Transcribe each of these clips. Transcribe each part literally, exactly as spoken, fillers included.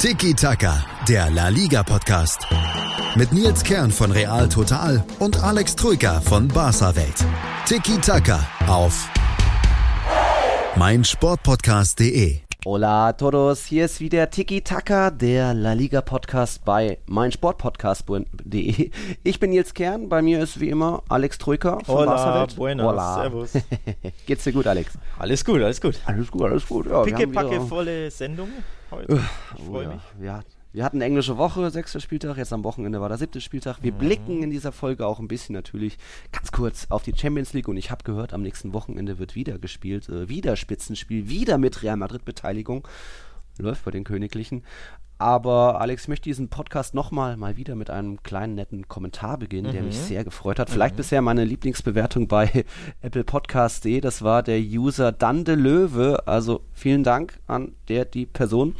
Tiki-Taka, der La Liga-Podcast. Mit Nils Kern von Real Total und Alex Trujka von Barça Welt. Tiki-Taka auf meinSportPodcast.de. Hola a todos, hier ist wieder Tiki-Taka, der La Liga-Podcast bei meinSportPodcast.de. Ich bin Nils Kern, bei mir ist wie immer Alex Trujka von Barça Welt. Buenas, Hola, servus. Geht's dir gut, Alex? Alles gut, alles gut. Alles gut, alles gut. Ja, Pickepacke volle Sendung heute, ich freue oh, mich. Ja. Ja. Wir hatten eine englische Woche, sechster Spieltag, jetzt am Wochenende war der siebte Spieltag. Wir mhm. blicken in dieser Folge auch ein bisschen natürlich ganz kurz auf die Champions League und ich habe gehört, am nächsten Wochenende wird wieder gespielt, äh, wieder Spitzenspiel, wieder mit Real Madrid-Beteiligung. Läuft bei den Königlichen. Aber Alex, ich möchte diesen Podcast nochmal mal wieder mit einem kleinen netten Kommentar beginnen, mhm. der mich sehr gefreut hat. Vielleicht mhm. bisher meine Lieblingsbewertung bei Apple Podcast.de, das war der User Dande Löwe, also vielen Dank an der die Person.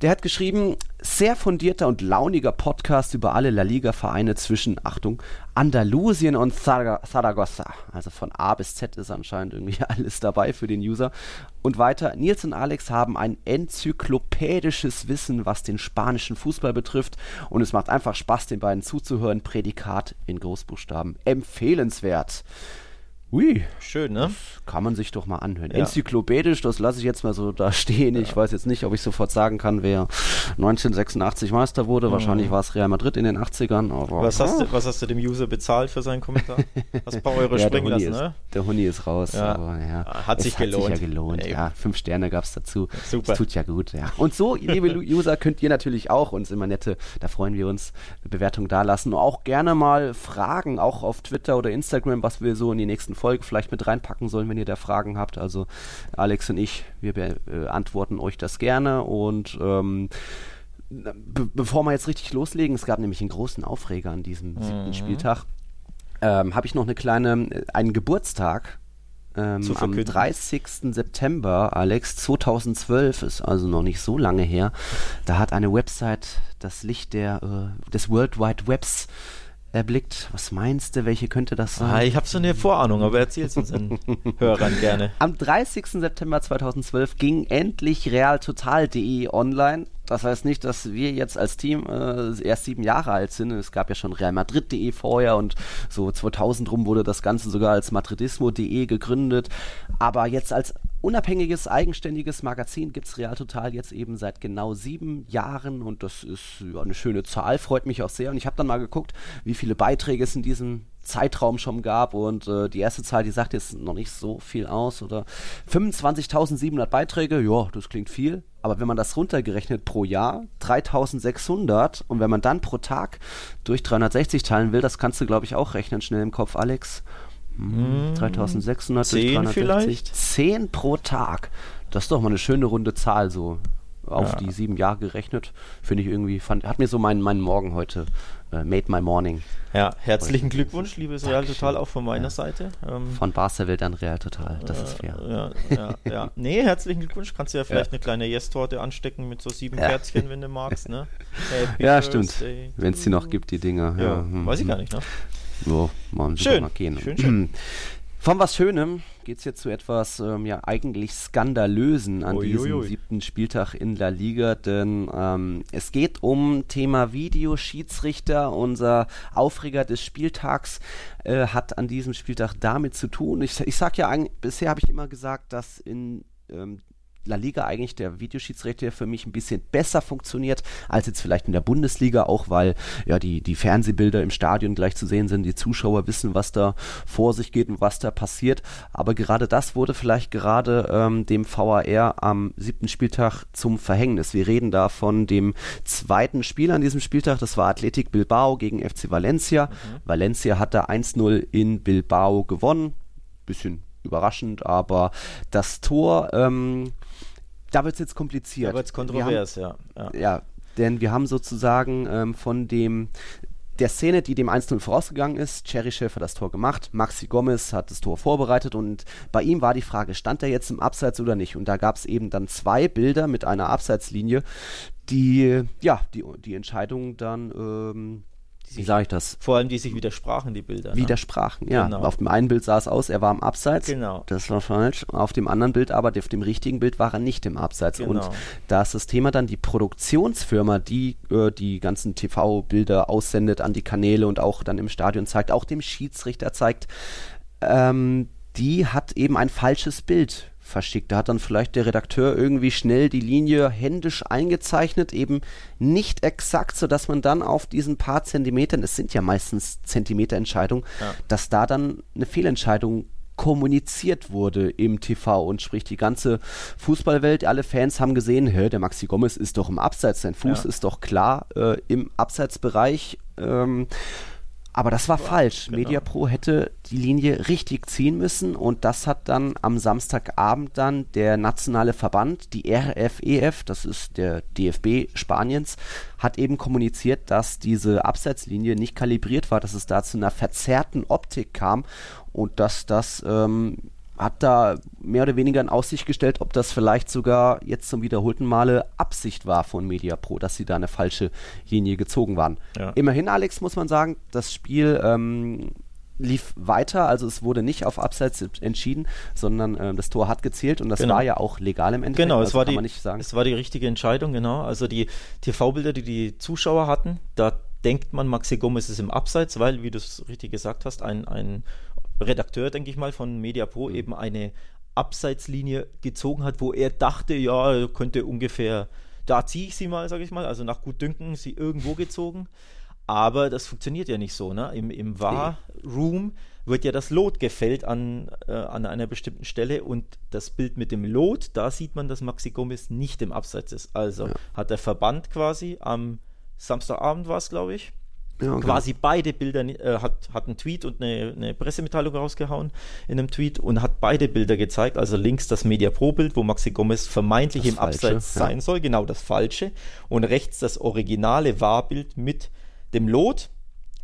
Der hat geschrieben, sehr fundierter und launiger Podcast über alle La Liga-Vereine zwischen, Achtung, Andalusien und Zar- Zaragoza. Also von A bis Z ist anscheinend irgendwie alles dabei für den User. Und weiter, Nils und Alex haben ein enzyklopädisches Wissen, was den spanischen Fußball betrifft. Und es macht einfach Spaß, den beiden zuzuhören. Prädikat in Großbuchstaben. Empfehlenswert. Ui, schön, ne? Das kann man sich doch mal anhören. Ja. Enzyklopädisch, das lasse ich jetzt mal so da stehen. Ich ja. weiß jetzt nicht, ob ich sofort sagen kann, wer neunzehnhundertsechsundachtzig Meister wurde. Mhm. Wahrscheinlich war es Real Madrid in den achtzigern. Aber was, hast oh. du, was hast du dem User bezahlt für seinen Kommentar? Hast ein paar Euro ja, springen lassen, ist, ne? Der Huni ist raus. Ja. Aber, ja, hat sich gelohnt. Hat sich ja gelohnt. Ey. Ja, fünf Sterne gab es dazu. Super. Das tut ja gut, ja. Und so, liebe User, könnt ihr natürlich auch uns immer nette, da freuen wir uns, eine Bewertung dalassen. Und auch gerne mal Fragen, auch auf Twitter oder Instagram, was wir so in die nächsten Folge vielleicht mit reinpacken sollen, wenn ihr da Fragen habt. Also Alex und ich, wir beantworten euch das gerne und ähm, be- bevor wir jetzt richtig loslegen, es gab nämlich einen großen Aufreger an diesem mhm. siebten Spieltag, ähm, habe ich noch eine kleine, einen Geburtstag ähm, zu verkünden. Am dreißigsten September, Alex, zweitausendzwölf, ist also noch nicht so lange her, da hat eine Website das Licht der, äh, des World Wide Webs erblickt. Was meinst du, welche könnte das sein? Ah, ich habe so eine Vorahnung, aber erzähl's uns den Hörern gerne. Am dreißigsten September zweitausendzwölf ging endlich realtotal punkt de online. Das heißt nicht, dass wir jetzt als Team äh, erst sieben Jahre alt sind. Es gab ja schon realmadrid punkt de vorher und so zweitausend rum wurde das Ganze sogar als madridismo punkt de gegründet. Aber jetzt als unabhängiges, eigenständiges Magazin gibt es Real Total jetzt eben seit genau sieben Jahren und das ist ja, eine schöne Zahl, freut mich auch sehr. Und ich habe dann mal geguckt, wie viele Beiträge es in diesem Zeitraum schon gab und äh, die erste Zahl, die sagt jetzt noch nicht so viel aus, oder fünfundzwanzigtausendsiebenhundert Beiträge, ja, das klingt viel, aber wenn man das runtergerechnet pro Jahr, dreitausendsechshundert und wenn man dann pro Tag durch dreihundertsechzig teilen will, das kannst du, glaube ich, auch rechnen, schnell im Kopf, Alex. dreitausendsechshundert zehn durch dreihundertsechzig. Vielleicht? zehn pro Tag. Das ist doch mal eine schöne runde Zahl, so auf ja. die sieben Jahre gerechnet. Finde ich irgendwie, fand, hat mir so meinen, meinen Morgen heute, äh, made my morning. Ja, herzlichen heute. Glückwunsch, liebes Real Total, auch von meiner ja. Seite. Ähm, von Barça Welt an Real Total, das äh, ist fair. Ja, ja, ja. Nee, herzlichen Glückwunsch, kannst du ja vielleicht ja. eine kleine Yes-Torte anstecken mit so sieben ja. Kerzchen, wenn du magst, ne? Happy ja, stimmt. Wenn es die noch gibt, die Dinger. Ja, ja. Hm. Weiß ich gar nicht, ne? So, mal schön, gehen. schön, schön. Von was Schönem geht's jetzt zu etwas ähm, ja eigentlich Skandalösen an Uiuiui. diesem siebten Spieltag in La Liga, denn ähm, es geht um Thema Videoschiedsrichter. Unser Aufreger des Spieltags äh, hat an diesem Spieltag damit zu tun. Ich, ich sag ja eigentlich, bisher habe ich immer gesagt, dass in ähm, La Liga eigentlich der Videoschiedsrichter für mich ein bisschen besser funktioniert als jetzt vielleicht in der Bundesliga, auch weil ja die, die Fernsehbilder im Stadion gleich zu sehen sind, die Zuschauer wissen, was da vor sich geht und was da passiert, aber gerade das wurde vielleicht gerade ähm, dem V A R am siebten Spieltag zum Verhängnis. Wir reden da von dem zweiten Spiel an diesem Spieltag, das war Athletic Bilbao gegen F C Valencia. Mhm. Valencia hat da eins null in Bilbao gewonnen, bisschen überraschend, aber das Tor, ähm, da wird es jetzt kompliziert. Da wird es kontrovers, wir haben, ja, ja. Ja, denn wir haben sozusagen ähm, von dem der Szene, die dem eins null vorausgegangen ist, Cheryshev hat das Tor gemacht, Maxi Gomez hat das Tor vorbereitet und bei ihm war die Frage, stand er jetzt im Abseits oder nicht? Und da gab es eben dann zwei Bilder mit einer Abseitslinie, die ja die, die Entscheidung dann ähm, Die sich, Wie sage ich das? Vor allem, die sich widersprachen, die Bilder. Widersprachen, ne? Ja. Genau. Auf dem einen Bild sah es aus, er war im Abseits. Genau. Das war falsch. Auf dem anderen Bild, aber auf dem richtigen Bild war er nicht im Abseits. Genau. Und da ist das Thema dann die Produktionsfirma, die äh, die ganzen T V-Bilder aussendet an die Kanäle und auch dann im Stadion zeigt, auch dem Schiedsrichter zeigt, ähm, die hat eben ein falsches Bild verschickt. Da hat dann vielleicht der Redakteur irgendwie schnell die Linie händisch eingezeichnet, eben nicht exakt, sodass man dann auf diesen paar Zentimetern, es sind ja meistens Zentimeterentscheidungen, ja. dass da dann eine Fehlentscheidung kommuniziert wurde im T V und sprich die ganze Fußballwelt, alle Fans haben gesehen, hä, der Maxi Gomez ist doch im Abseits, sein Fuß ja. ist doch klar äh, im Abseitsbereich, ähm, aber das war ja, falsch. Genau. MediaPro hätte die Linie richtig ziehen müssen und das hat dann am Samstagabend dann der nationale Verband, die R F E F, das ist der D F B Spaniens, hat eben kommuniziert, dass diese Abseitslinie nicht kalibriert war, dass es da zu einer verzerrten Optik kam und dass das ähm, hat da mehr oder weniger in Aussicht gestellt, ob das vielleicht sogar jetzt zum wiederholten Male Absicht war von MediaPro, dass sie da eine falsche Linie gezogen waren. Ja. Immerhin, Alex, muss man sagen, das Spiel ähm, lief weiter, also es wurde nicht auf Abseits entschieden, sondern ähm, das Tor hat gezählt und das genau. war ja auch legal im Endeffekt. Genau, es, also war, kann die, man nicht sagen. Es war die richtige Entscheidung, genau. Also die T V-Bilder, die die Zuschauer hatten, da denkt man, Maxi Gomez ist im Abseits, weil, wie du es richtig gesagt hast, ein, ein Redakteur, denke ich mal, von MediaPro mhm. eben eine Abseitslinie gezogen hat, wo er dachte, ja, könnte ungefähr, da ziehe ich sie mal, sage ich mal, also nach Gutdünken sie irgendwo gezogen, aber das funktioniert ja nicht so, ne? Im, im V A R-Room wird ja das Lot gefällt an, äh, an einer bestimmten Stelle und das Bild mit dem Lot, da sieht man, dass Maxi Gomez nicht im Abseits ist, also ja. hat der Verband quasi am Samstagabend war es, glaube ich, ja, okay. quasi beide Bilder, äh, hat, hat einen Tweet und eine, eine Pressemitteilung rausgehauen in einem Tweet und hat beide Bilder gezeigt, also links das MediaPro-Bild, wo Maxi Gomez vermeintlich das im Falsche, Abseits ja. sein soll, genau das Falsche, und rechts das originale V A R-Bild mit dem Lot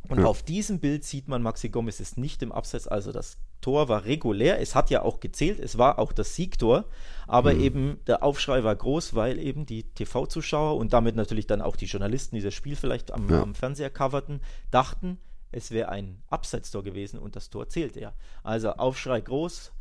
und ja. auf diesem Bild sieht man, Maxi Gomez ist nicht im Abseits, also das Tor war regulär, es hat ja auch gezählt, es war auch das Siegtor, aber mhm. eben der Aufschrei war groß, weil eben die T V-Zuschauer und damit natürlich dann auch die Journalisten, die das Spiel vielleicht am, ja. am Fernseher coverten, dachten, es wäre ein Abseitstor gewesen und das Tor zählt ja. Also Aufschrei groß,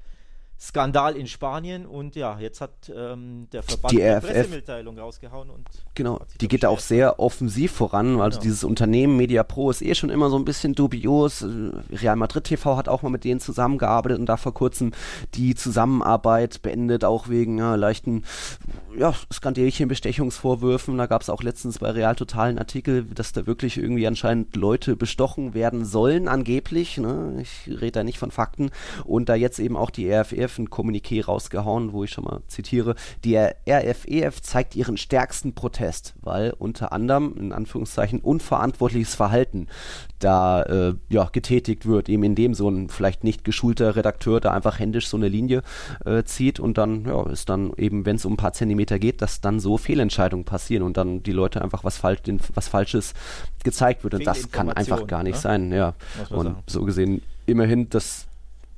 Skandal in Spanien und ja, jetzt hat ähm, der Verband die eine Pressemitteilung rausgehauen. Und genau, die geht da auch sehr offensiv voran, also genau. dieses Unternehmen MediaPro ist eh schon immer so ein bisschen dubios. Real Madrid T V hat auch mal mit denen zusammengearbeitet und da vor kurzem die Zusammenarbeit beendet, auch wegen ja, leichten ja, Skandelchen, Bestechungsvorwürfen. Da gab es auch letztens bei Real Total einen Artikel, dass da wirklich irgendwie anscheinend Leute bestochen werden sollen, angeblich. Ne? Ich rede da nicht von Fakten. Und da jetzt eben auch die R F E F ein Kommuniqué rausgehauen, wo ich schon mal zitiere, die R F E F zeigt ihren stärksten Protest, weil unter anderem, in Anführungszeichen, unverantwortliches Verhalten da äh, ja, getätigt wird, eben indem so ein vielleicht nicht geschulter Redakteur da einfach händisch so eine Linie äh, zieht und dann ja, ist dann eben, wenn es um ein paar Zentimeter geht, dass dann so Fehlentscheidungen passieren und dann die Leute einfach was, falsch, was Falsches gezeigt wird und das kann einfach gar nicht ne? sein. Ja. Und sagen. So gesehen, immerhin das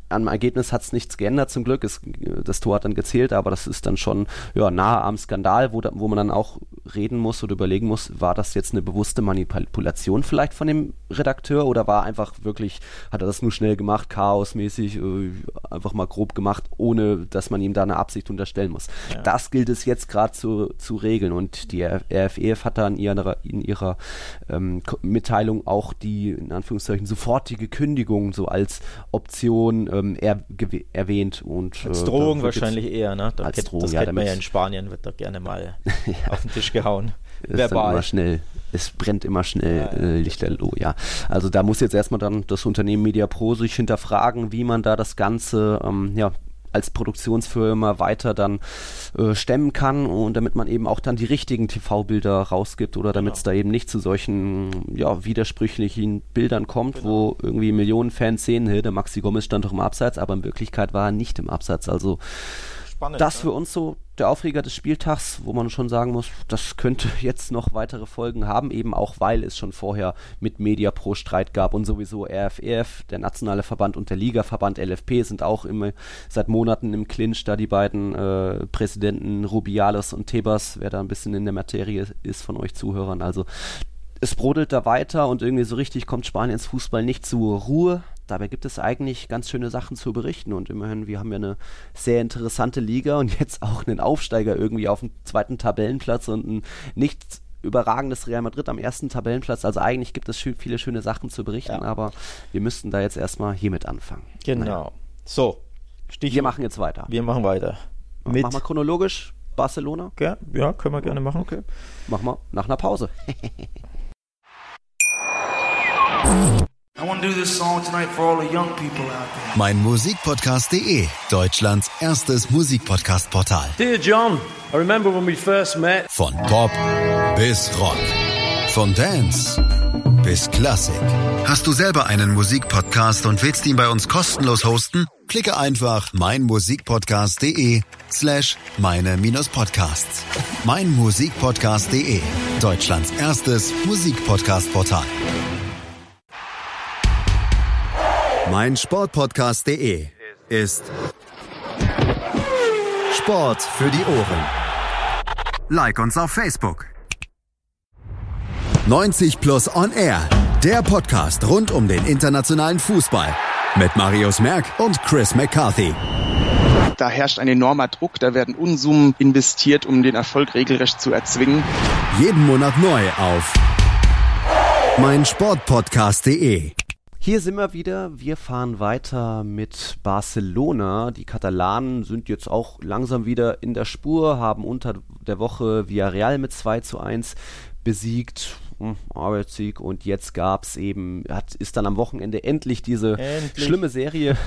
am Ergebnis hat es nichts geändert zum Glück, es, das Tor hat dann gezählt, aber das ist dann schon ja, nahe am Skandal, wo, da, wo man dann auch reden muss oder überlegen muss, war das jetzt eine bewusste Manipulation vielleicht von dem Redakteur oder war einfach wirklich, hat er das nur schnell gemacht, chaosmäßig, äh, einfach mal grob gemacht, ohne dass man ihm da eine Absicht unterstellen muss. Ja. Das gilt es jetzt gerade zu, zu regeln und die R F E F hat da in ihrer, in ihrer ähm, Mitteilung auch die, in Anführungszeichen, sofortige Kündigung so als Option äh, Er, gew- erwähnt und als Drohung äh, wahrscheinlich eher, ne? Da als kennt, Drohung, das ja, kennt man ja in Spanien, wird da gerne mal ja. auf den Tisch gehauen. Ist verbal. Immer schnell, es brennt immer schnell ja, äh, Lichterloh, ja. Also da muss jetzt erstmal dann das Unternehmen MediaPro sich hinterfragen, wie man da das Ganze ähm, ja, als Produktionsfirma weiter dann äh, stemmen kann und damit man eben auch dann die richtigen T V-Bilder rausgibt oder damit es genau. da eben nicht zu solchen ja, widersprüchlichen Bildern kommt, genau. wo irgendwie Millionen Fans sehen, hey, der Maxi Gomez stand doch im Abseits, aber in Wirklichkeit war er nicht im Abseits. Also spannend, das für uns so der Aufreger des Spieltags, wo man schon sagen muss, das könnte jetzt noch weitere Folgen haben, eben auch weil es schon vorher mit MediaPro Streit gab und sowieso R F E F, der nationale Verband und der Ligaverband L F P sind auch immer seit Monaten im Clinch, da die beiden äh, Präsidenten Rubiales und Tebas, wer da ein bisschen in der Materie ist von euch Zuhörern, also es brodelt da weiter und irgendwie so richtig kommt Spaniens Fußball nicht zur Ruhe. Dabei gibt es eigentlich ganz schöne Sachen zu berichten und immerhin, wir haben ja eine sehr interessante Liga und jetzt auch einen Aufsteiger irgendwie auf dem zweiten Tabellenplatz und ein nicht überragendes Real Madrid am ersten Tabellenplatz. Also eigentlich gibt es viele schöne Sachen zu berichten, ja. aber wir müssten da jetzt erstmal hiermit anfangen. Genau. Naja. So, Stich. Wir machen jetzt weiter. Wir machen weiter. Mit machen wir chronologisch Barcelona? Ja, ja, können wir gerne machen. Okay. Machen wir nach einer Pause. mein Musikpodcast Punkt de, Deutschlands erstes Musikpodcast-Portal. Dear John, I remember when we first met. Von Pop bis Rock, von Dance bis Klassik. Hast du selber einen Musikpodcast und willst ihn bei uns kostenlos hosten? Klicke einfach mein Musikpodcast Punkt de slash meine-podcasts. mein Musikpodcast Punkt de, Deutschlands erstes Musikpodcast-Portal. mein Sportpodcast Punkt de ist Sport für die Ohren. Like uns auf Facebook. neunzig plus On Air, der Podcast rund um den internationalen Fußball mit Marius Merck und Chris McCarthy. Da herrscht ein enormer Druck, da werden Unsummen investiert, um den Erfolg regelrecht zu erzwingen. Jeden Monat neu auf mein Sport Podcast Punkt de. Hier sind wir wieder, wir fahren weiter mit Barcelona. Die Katalanen sind jetzt auch langsam wieder in der Spur, haben unter der Woche Villarreal mit zwei zu eins besiegt. Arbeitssieg und jetzt gab es eben, hat, ist dann am Wochenende endlich diese endlich. schlimme Serie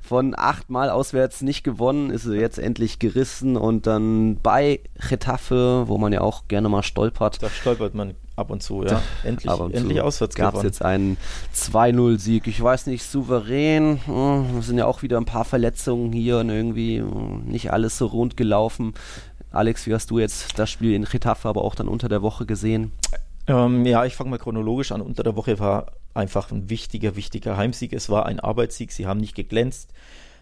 von achtmal auswärts nicht gewonnen, ist sie jetzt endlich gerissen und dann bei Getafe, wo man ja auch gerne mal stolpert. Da stolpert man ab und zu, ja. Endlich, endlich auswärts gewonnen. Gab es jetzt einen zwei null Sieg. Ich weiß nicht, souverän. Es sind ja auch wieder ein paar Verletzungen hier und irgendwie nicht alles so rund gelaufen. Alex, wie hast du jetzt das Spiel in Getafe, aber auch dann unter der Woche gesehen? Ähm, ja, ich fange mal chronologisch an. Unter der Woche war einfach ein wichtiger, wichtiger Heimsieg. Es war ein Arbeitssieg. Sie haben nicht geglänzt,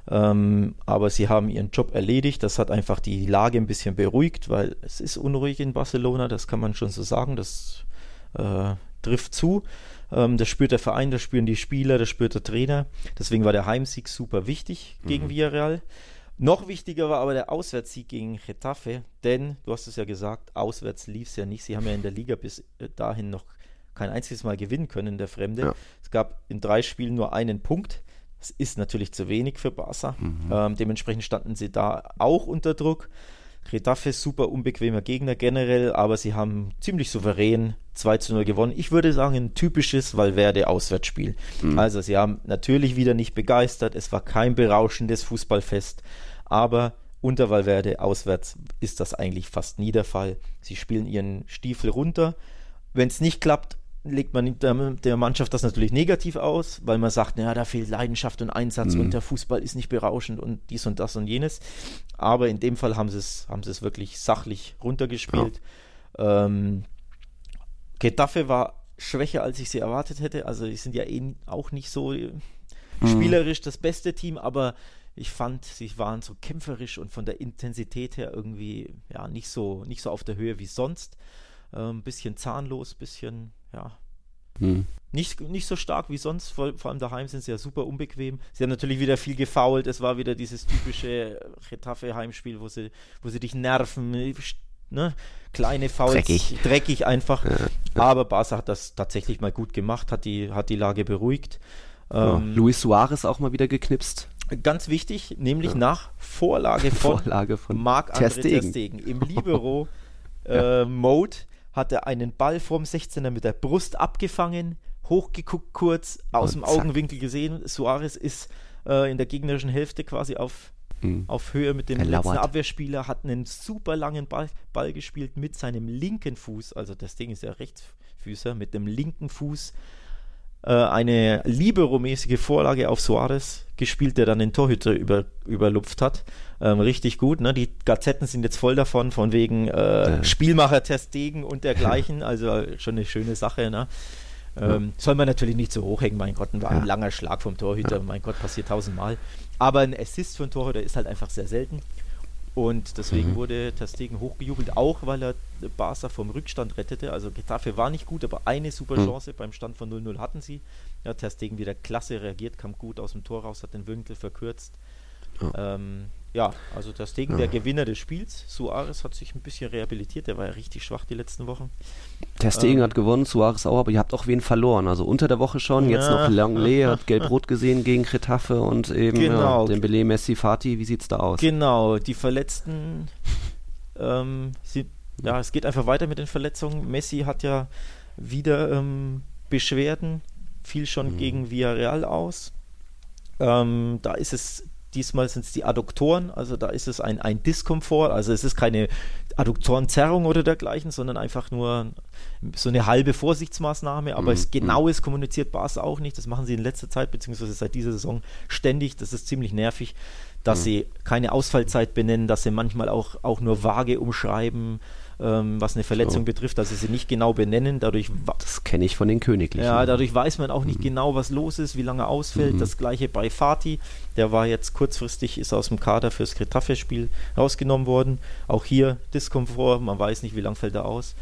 ähm, aber sie haben ihren Job erledigt. Das hat einfach die Lage ein bisschen beruhigt, weil es ist unruhig in Barcelona. Das kann man schon so sagen. Das äh, trifft zu. Ähm, das spürt der Verein, das spüren die Spieler, das spürt der Trainer. Deswegen war der Heimsieg super wichtig gegen mhm. Villarreal. Noch wichtiger war aber der Auswärtssieg gegen Getafe, denn, du hast es ja gesagt, auswärts lief es ja nicht. Sie haben ja in der Liga bis dahin noch kein einziges Mal gewinnen können in der Fremde. Ja. Es gab in drei Spielen nur einen Punkt. Das ist natürlich zu wenig für Barca. Mhm. Ähm, dementsprechend standen sie da auch unter Druck. Getafe, super unbequemer Gegner generell, aber sie haben ziemlich souverän zwei zu null gewonnen. Ich würde sagen, ein typisches Valverde-Auswärtsspiel. Mhm. Also sie haben natürlich wieder nicht begeistert. Es war kein berauschendes Fußballfest. Aber unter Valverde auswärts ist das eigentlich fast nie der Fall. Sie spielen ihren Stiefel runter. Wenn es nicht klappt, legt man der Mannschaft das natürlich negativ aus, weil man sagt, naja, da fehlt Leidenschaft und Einsatz mhm. und der Fußball ist nicht berauschend und dies und das und jenes. Aber in dem Fall haben sie es haben sie es wirklich sachlich runtergespielt. Ja. Ähm, Getafe war schwächer, als ich sie erwartet hätte. Also die sind ja eh auch nicht so mhm. spielerisch das beste Team, aber ich fand, sie waren so kämpferisch und von der Intensität her irgendwie ja nicht so, nicht so auf der Höhe wie sonst. Ein ähm, bisschen zahnlos, bisschen, ja, hm. nicht, nicht so stark wie sonst. Vor, vor allem daheim sind sie ja super unbequem. Sie haben natürlich wieder viel gefoult. Es war wieder dieses typische Getafe-Heimspiel, wo sie, wo sie dich nerven, ne? Kleine Fouls, dreckig, dreckig einfach. Ja. Aber Barca hat das tatsächlich mal gut gemacht, hat die, hat die Lage beruhigt. Ja. Ähm, Luis Suárez auch mal wieder geknipst. Ganz wichtig, nämlich ja. nach Vorlage von, Vorlage von Marc-André Ter Stegen. Ter Stegen. Im Libero-Mode äh, ja. hat er einen Ball vorm sechzehner mit der Brust abgefangen, hochgeguckt kurz, aus und dem zack. Augenwinkel gesehen. Suarez ist äh, in der gegnerischen Hälfte quasi auf, mhm. auf Höhe mit dem letzten Abwehrspieler, hat einen super langen Ball, Ball gespielt mit seinem linken Fuß, also das Ding ist ja Rechtsfüßer, mit dem linken Fuß eine Libero-mäßige Vorlage auf Suarez gespielt, der dann den Torhüter über, überlupft hat. Ähm, richtig gut, ne? Die Gazetten sind jetzt voll davon, von wegen äh, ja. Spielmacher Ter Stegen und dergleichen. Also schon eine schöne Sache, ne? ähm, ja. Soll man natürlich nicht so hochhängen, mein Gott, ein ja. langer Schlag vom Torhüter, ja. mein Gott, passiert tausendmal. Aber ein Assist für einen Torhüter ist halt einfach sehr selten. Und deswegen mhm. wurde Ter Stegen hochgejubelt, auch weil er Barca vom Rückstand rettete. Also Getafe war nicht gut, aber eine super Chance mhm. beim Stand von null null hatten sie. Ja, Ter Stegen wieder klasse reagiert, kam gut aus dem Tor raus, hat den Winkel verkürzt. Ja, ähm, ja also Ter Stegen, ja. der Gewinner des Spiels. Suarez hat sich ein bisschen rehabilitiert, der war ja richtig schwach die letzten Wochen. Ter Stegen ähm, hat gewonnen, Suarez auch, aber ihr habt auch wen verloren. Also unter der Woche schon, jetzt ja. noch Langley, hat gelb-rot gesehen gegen Getafe und eben genau. ja, Dembélé, Messi, Fati, wie sieht's da aus? Genau, die Verletzten, ähm, sie, ja, es geht einfach weiter mit den Verletzungen. Messi hat ja wieder ähm, Beschwerden, fiel schon mhm. gegen Villarreal aus. Ähm, da ist es Diesmal sind es die Adduktoren, also da ist es ein, ein Diskomfort, also es ist keine Adduktorenzerrung oder dergleichen, sondern einfach nur so eine halbe Vorsichtsmaßnahme, aber mm, es genau mm. ist kommuniziert Barca auch nicht, das machen sie in letzter Zeit, beziehungsweise seit dieser Saison ständig, das ist ziemlich nervig, dass mm. sie keine Ausfallzeit benennen, dass sie manchmal auch, auch nur vage umschreiben, ähm, was eine Verletzung so. betrifft, dass sie sie nicht genau benennen, dadurch... Wa- das kenne ich von den Königlichen. Ja, dadurch weiß man auch nicht mm. genau, was los ist, wie lange er ausfällt, mm. das gleiche bei Fati, der war jetzt kurzfristig, ist aus dem Kader fürs Getafe-Spiel rausgenommen worden. Auch hier Diskomfort, man weiß nicht, wie lange fällt er aus.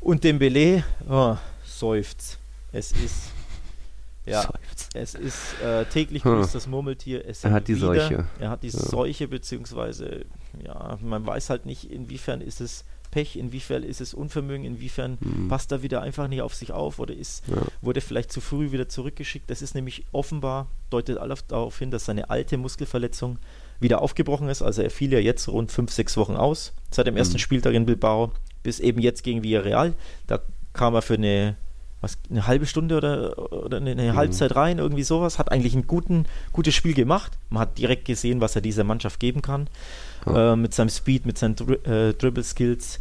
Und Dembélé, oh, seufzt. Es ist, ja, seufzt. Es ist äh, täglich hm. grüßt das Murmeltier. Es er hat die wieder, Seuche. Er hat die ja. Seuche, beziehungsweise, ja, man weiß halt nicht, inwiefern ist es Pech, inwiefern ist es Unvermögen, inwiefern mhm. passt er wieder einfach nicht auf sich auf oder ist, ja. wurde vielleicht zu früh wieder zurückgeschickt. Das ist nämlich offenbar, deutet alles darauf hin, dass seine alte Muskelverletzung wieder aufgebrochen ist. Also er fiel ja jetzt rund fünf, sechs Wochen aus, seit dem mhm. ersten Spieltag in Bilbao bis eben jetzt gegen Villarreal. Da kam er für eine, was, eine halbe Stunde oder, oder eine, eine mhm. Halbzeit rein, irgendwie sowas. Hat eigentlich ein guten, gutes Spiel gemacht. Man hat direkt gesehen, was er dieser Mannschaft geben kann. Äh, mit seinem Speed, mit seinen Dri- äh, Dribble-Skills.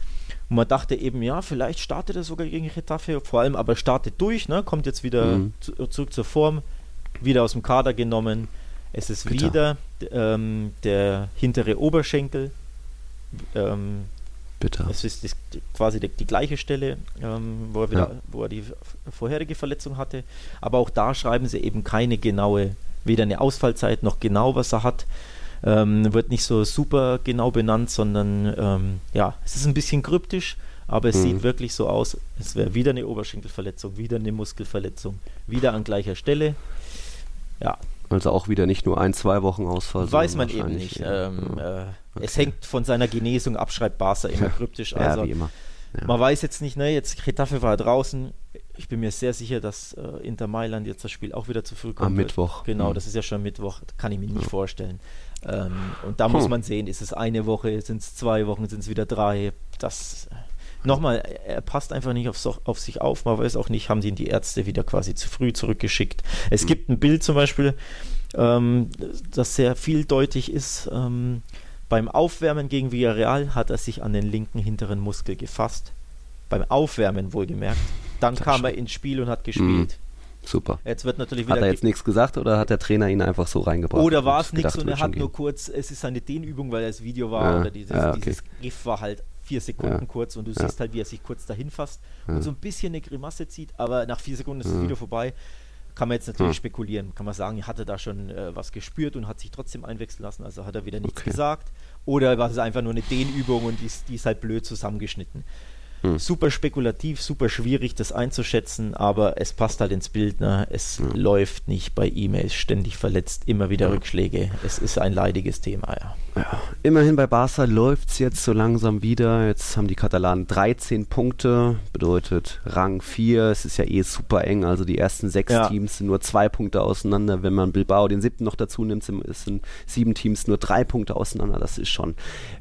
Und man dachte eben, ja, vielleicht startet er sogar gegen Getafe, vor allem aber startet durch, ne? Kommt jetzt wieder mhm. zu- zurück zur Form, wieder aus dem Kader genommen. Es ist Gitar. wieder ähm, der hintere Oberschenkel. Ähm, Bitter. Es ist die, quasi die, die gleiche Stelle, ähm, wo er wieder, ja. wo er die vorherige Verletzung hatte. Aber auch da schreiben sie eben keine genaue, weder eine Ausfallzeit noch genau, was er hat. Ähm, wird nicht so super genau benannt, sondern ähm, ja, es ist ein bisschen kryptisch, aber es mhm. sieht wirklich so aus, es wäre wieder eine Oberschenkelverletzung, wieder eine Muskelverletzung, wieder an gleicher Stelle. Ja. Also auch wieder nicht nur ein, zwei Wochen Ausfall. Weiß man eben nicht. Ähm, ja. äh, okay. Es hängt von seiner Genesung ab, schreibt Barca immer kryptisch. Also ja, wie immer. Ja. Man weiß jetzt nicht, ne, jetzt Getafe war draußen. Ich bin mir sehr sicher, dass äh, Inter Mailand jetzt das Spiel auch wieder zu früh kommt. Am Mittwoch. Genau, mhm. das ist ja schon Mittwoch, kann ich mir nicht ja. vorstellen. Ähm, und da hm. muss man sehen, ist es eine Woche, sind es zwei Wochen, sind es wieder drei. Das nochmal, er passt einfach nicht auf, so, auf sich auf, man weiß auch nicht, haben die die Ärzte wieder quasi zu früh zurückgeschickt. Es mhm. gibt ein Bild zum Beispiel, ähm, das sehr vieldeutig ist. Ähm, beim Aufwärmen gegen Villarreal hat er sich an den linken hinteren Muskel gefasst. Beim Aufwärmen wohlgemerkt. Dann das kam er ins Spiel und hat gespielt. Mhm. Super. Jetzt wird natürlich wieder hat er jetzt ge- nichts gesagt oder hat der Trainer ihn einfach so reingebracht? Oder war es nichts und er hat gehen. nur kurz, es ist eine Dehnübung, weil er das Video war ja, oder dieses, ja, okay. dieses GIF war halt vier Sekunden ja, kurz und du ja. siehst halt, wie er sich kurz dahin fasst ja. und so ein bisschen eine Grimasse zieht, aber nach vier Sekunden ist ja. das Video vorbei. Kann man jetzt natürlich ja. spekulieren, kann man sagen, hat er da schon äh, was gespürt und hat sich trotzdem einwechseln lassen, also hat er wieder nichts okay. gesagt oder war es einfach nur eine Dehnübung und die, die ist halt blöd zusammengeschnitten. Hm. Super spekulativ, super schwierig, das einzuschätzen, aber es passt halt ins Bild. Ne? Es hm. läuft nicht bei ihm, er ist ständig verletzt, immer wieder hm. Rückschläge. Es ist ein leidiges Thema, ja. ja. Immerhin bei Barca läuft es jetzt so langsam wieder. Jetzt haben die Katalanen dreizehn Punkte, bedeutet Rang vier. Es ist ja eh super eng, also die ersten sechs ja. Teams sind nur zwei Punkte auseinander. Wenn man Bilbao den siebten noch dazu nimmt, sind sieben Teams nur drei Punkte auseinander. Das ist schon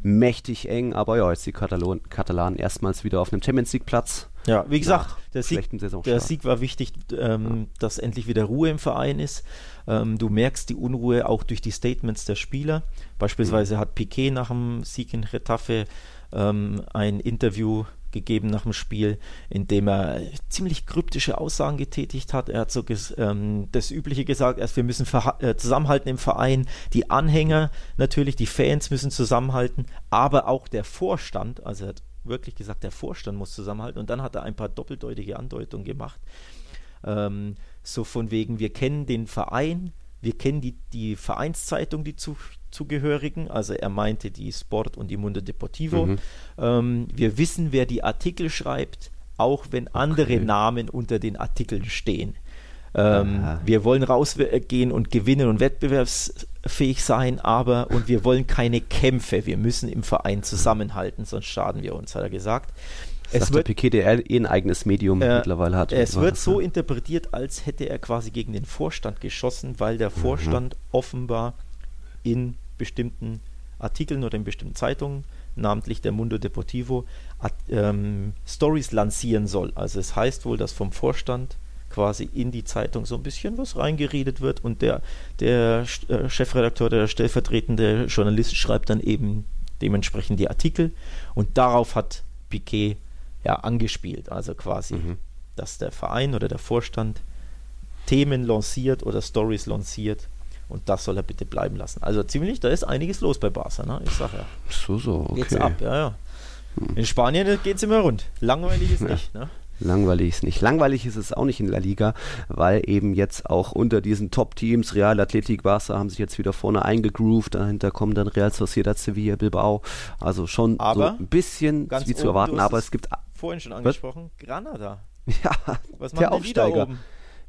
mächtig eng, aber ja, jetzt die Katalon- Katalanen erstmals wieder auf auf einem Champions-League-Platz. Ja, wie gesagt, der Sieg, der Sieg war wichtig, ähm, ja. dass endlich wieder Ruhe im Verein ist. Ähm, du merkst die Unruhe auch durch die Statements der Spieler. Beispielsweise mhm. hat Piqué nach dem Sieg in Getafe ähm, ein Interview gegeben nach dem Spiel, in dem er ziemlich kryptische Aussagen getätigt hat. Er hat so ges- ähm, das Übliche gesagt, erst wir müssen verha- äh, zusammenhalten im Verein, die Anhänger natürlich, die Fans müssen zusammenhalten, aber auch der Vorstand, also er hat wirklich gesagt, der Vorstand muss zusammenhalten und dann hat er ein paar doppeldeutige Andeutungen gemacht. Ähm, so von wegen, wir kennen den Verein, wir kennen die, die Vereinszeitung, die zu, zugehörigen, also er meinte die Sport und die Mundo Deportivo. Mhm. Ähm, wir wissen, wer die Artikel schreibt, auch wenn andere okay. Namen unter den Artikeln stehen. Ähm, ja. Wir wollen rausgehen und gewinnen und wettbewerbsfähig sein, aber und wir wollen keine Kämpfe. Wir müssen im Verein zusammenhalten, sonst schaden wir uns, hat er gesagt. Das es wird der Piqué, der eh ein eigenes Medium äh, mittlerweile hat. Es wird das, so ja. interpretiert, als hätte er quasi gegen den Vorstand geschossen, weil der Vorstand mhm. offenbar in bestimmten Artikeln oder in bestimmten Zeitungen, namentlich der Mundo Deportivo, at, ähm, Stories lancieren soll. Also es heißt wohl, dass vom Vorstand quasi in die Zeitung so ein bisschen was reingeredet wird und der, der äh, Chefredakteur, der stellvertretende Journalist schreibt dann eben dementsprechend die Artikel und darauf hat Piqué ja angespielt, also quasi, mhm. dass der Verein oder der Vorstand Themen lanciert oder Stories lanciert und das soll er bitte bleiben lassen. Also ziemlich, da ist einiges los bei Barca, ne? Ich sag ja. So, so, okay. Geht's ab, ja, ja. In Spanien geht's immer rund. Langweilig ist ja. nicht, ne? Langweilig ist nicht. Langweilig ist es auch nicht in La Liga, weil eben jetzt auch unter diesen Top-Teams, Real, Athletic, Barça, haben sich jetzt wieder vorne eingegroovt, dahinter kommen dann Real Sociedad, Sevilla, Bilbao, also schon aber so ein bisschen wie zu erwarten, aber es gibt... Vorhin schon angesprochen, was? Granada. Ja, was der Aufsteiger.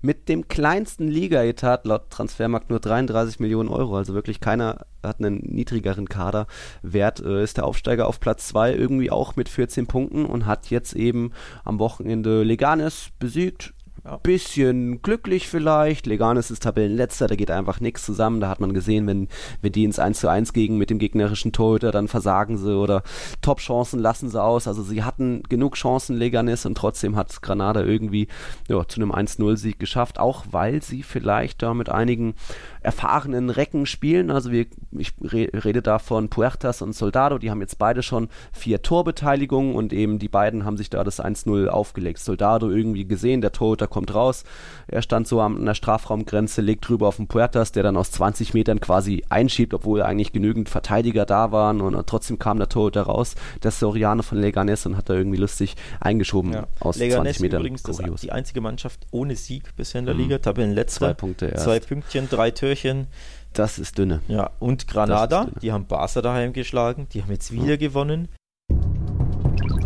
Mit dem kleinsten Liga-Etat laut Transfermarkt nur dreiunddreißig Millionen Euro, also wirklich keiner hat einen niedrigeren Kaderwert, äh, ist der Aufsteiger auf Platz zwei irgendwie auch mit vierzehn Punkten und hat jetzt eben am Wochenende Leganés besiegt. Ja. Bisschen glücklich vielleicht. Leganés ist Tabellenletzter, da geht einfach nichts zusammen. Da hat man gesehen, wenn, wenn die ins eins zu eins gegen mit dem gegnerischen Torhüter, dann versagen sie oder Top-Chancen lassen sie aus. Also sie hatten genug Chancen, Leganés, und trotzdem hat Granada irgendwie ja, zu einem eins null Sieg geschafft, auch weil sie vielleicht da mit einigen erfahrenen Recken spielen. Also wir, ich re- rede da von Puertas und Soldado, die haben jetzt beide schon vier Torbeteiligungen und eben die beiden haben sich da das eins null aufgelegt. Soldado irgendwie gesehen, der Torhüter kommt raus, er stand so an der Strafraumgrenze, legt drüber auf den Puertas, der dann aus zwanzig Metern quasi einschiebt, obwohl eigentlich genügend Verteidiger da waren und trotzdem kam der Torhüter raus, der Soriano von Leganés, und hat da irgendwie lustig eingeschoben ja. aus Leganés zwanzig Metern. Übrigens das ist die einzige Mannschaft ohne Sieg bisher in der Liga, mhm. Tabellenletzter, zwei Punkte erst. Zwei Pünktchen, drei Türchen. Das ist dünne. Ja, und Granada, die haben Barca daheim geschlagen, die haben jetzt wieder mhm. gewonnen.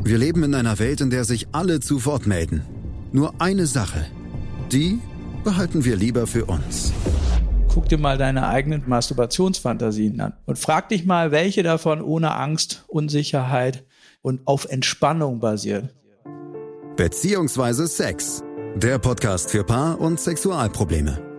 Wir leben in einer Welt, in der sich alle zu Wort melden. Nur eine Sache, die behalten wir lieber für uns. Guck dir mal deine eigenen Masturbationsfantasien an und frag dich mal, welche davon ohne Angst, Unsicherheit und auf Entspannung basieren. Beziehungsweise Sex, der Podcast für Paar- und Sexualprobleme.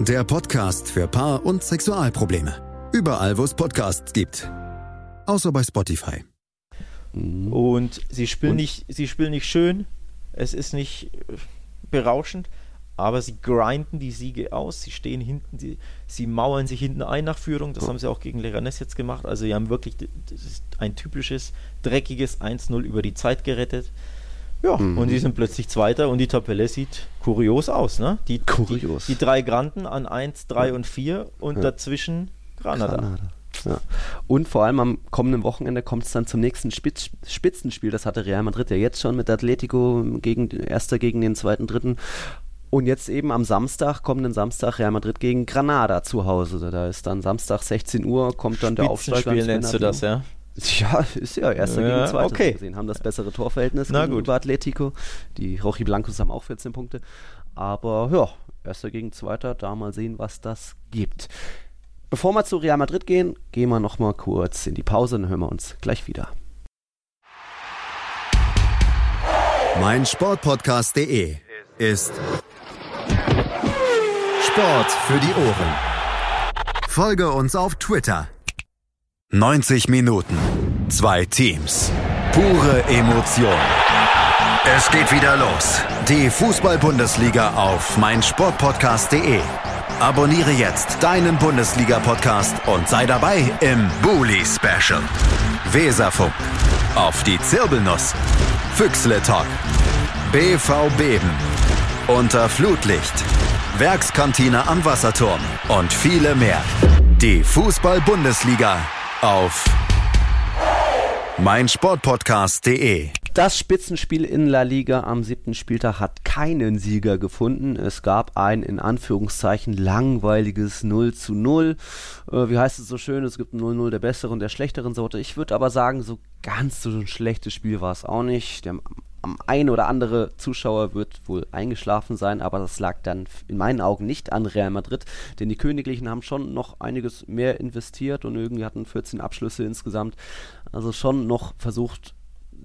Der Podcast für Paar- und Sexualprobleme. Überall, wo es Podcasts gibt. Außer bei Spotify. Und sie spielen, und? Nicht, sie spielen nicht schön, es ist nicht berauschend, aber sie grinden die Siege aus, sie stehen hinten, sie, sie mauern sich hinten ein nach Führung, das haben sie auch gegen Leganés jetzt gemacht, also sie haben wirklich das ist ein typisches, dreckiges eins null über die Zeit gerettet. Ja, mhm. und die sind plötzlich Zweiter und die Tabelle sieht kurios aus, ne? Die, kurios. Die, die drei Granden an eins, drei ja. und vier und ja. dazwischen Granada. Granada. Ja. Und vor allem am kommenden Wochenende kommt es dann zum nächsten Spitz- Spitzenspiel, das hatte Real Madrid ja jetzt schon mit Atlético, gegen, Erster gegen den Zweiten, Dritten. Und jetzt eben am Samstag, kommenden Samstag, Real Madrid gegen Granada zu Hause. Da ist dann Samstag sechzehn Uhr, kommt dann der Aufsteiger. Spitzenspiel nennst du das, ja? Ja, ist ja Erster ja, gegen Zweiter okay. gesehen, haben das bessere Torverhältnis Na gegenüber gut. Atlético. Die Rojiblancos haben auch vierzehn Punkte. Aber ja, Erster gegen Zweiter, da mal sehen, was das gibt. Bevor wir zu Real Madrid gehen, gehen wir nochmal kurz in die Pause, dann hören wir uns gleich wieder. meinSportPodcast.de ist Sport für die Ohren. Folge uns auf Twitter. neunzig Minuten, zwei Teams, pure Emotion. Es geht wieder los. Die Fußball-Bundesliga auf meinSportPodcast.de. Abonniere jetzt deinen Bundesliga-Podcast und sei dabei im Bully-Special. Weserfunk, auf die Zirbelnuss, Füchsle Talk, B V Beben, unter Flutlicht, Werkskantine am Wasserturm und viele mehr. Die Fußball-Bundesliga auf mein Sport Podcast Punkt de. Das Spitzenspiel in La Liga am siebten Spieltag hat keinen Sieger gefunden. Es gab ein in Anführungszeichen langweiliges null zu null. Äh, wie heißt es so schön? Es gibt ein null null der besseren, der schlechteren Sorte. Ich würde aber sagen, so ganz so ein schlechtes Spiel war es auch nicht. Der ein oder andere Zuschauer wird wohl eingeschlafen sein, aber das lag dann in meinen Augen nicht an Real Madrid, denn die Königlichen haben schon noch einiges mehr investiert und irgendwie hatten vierzehn Abschlüsse insgesamt. Also schon noch versucht,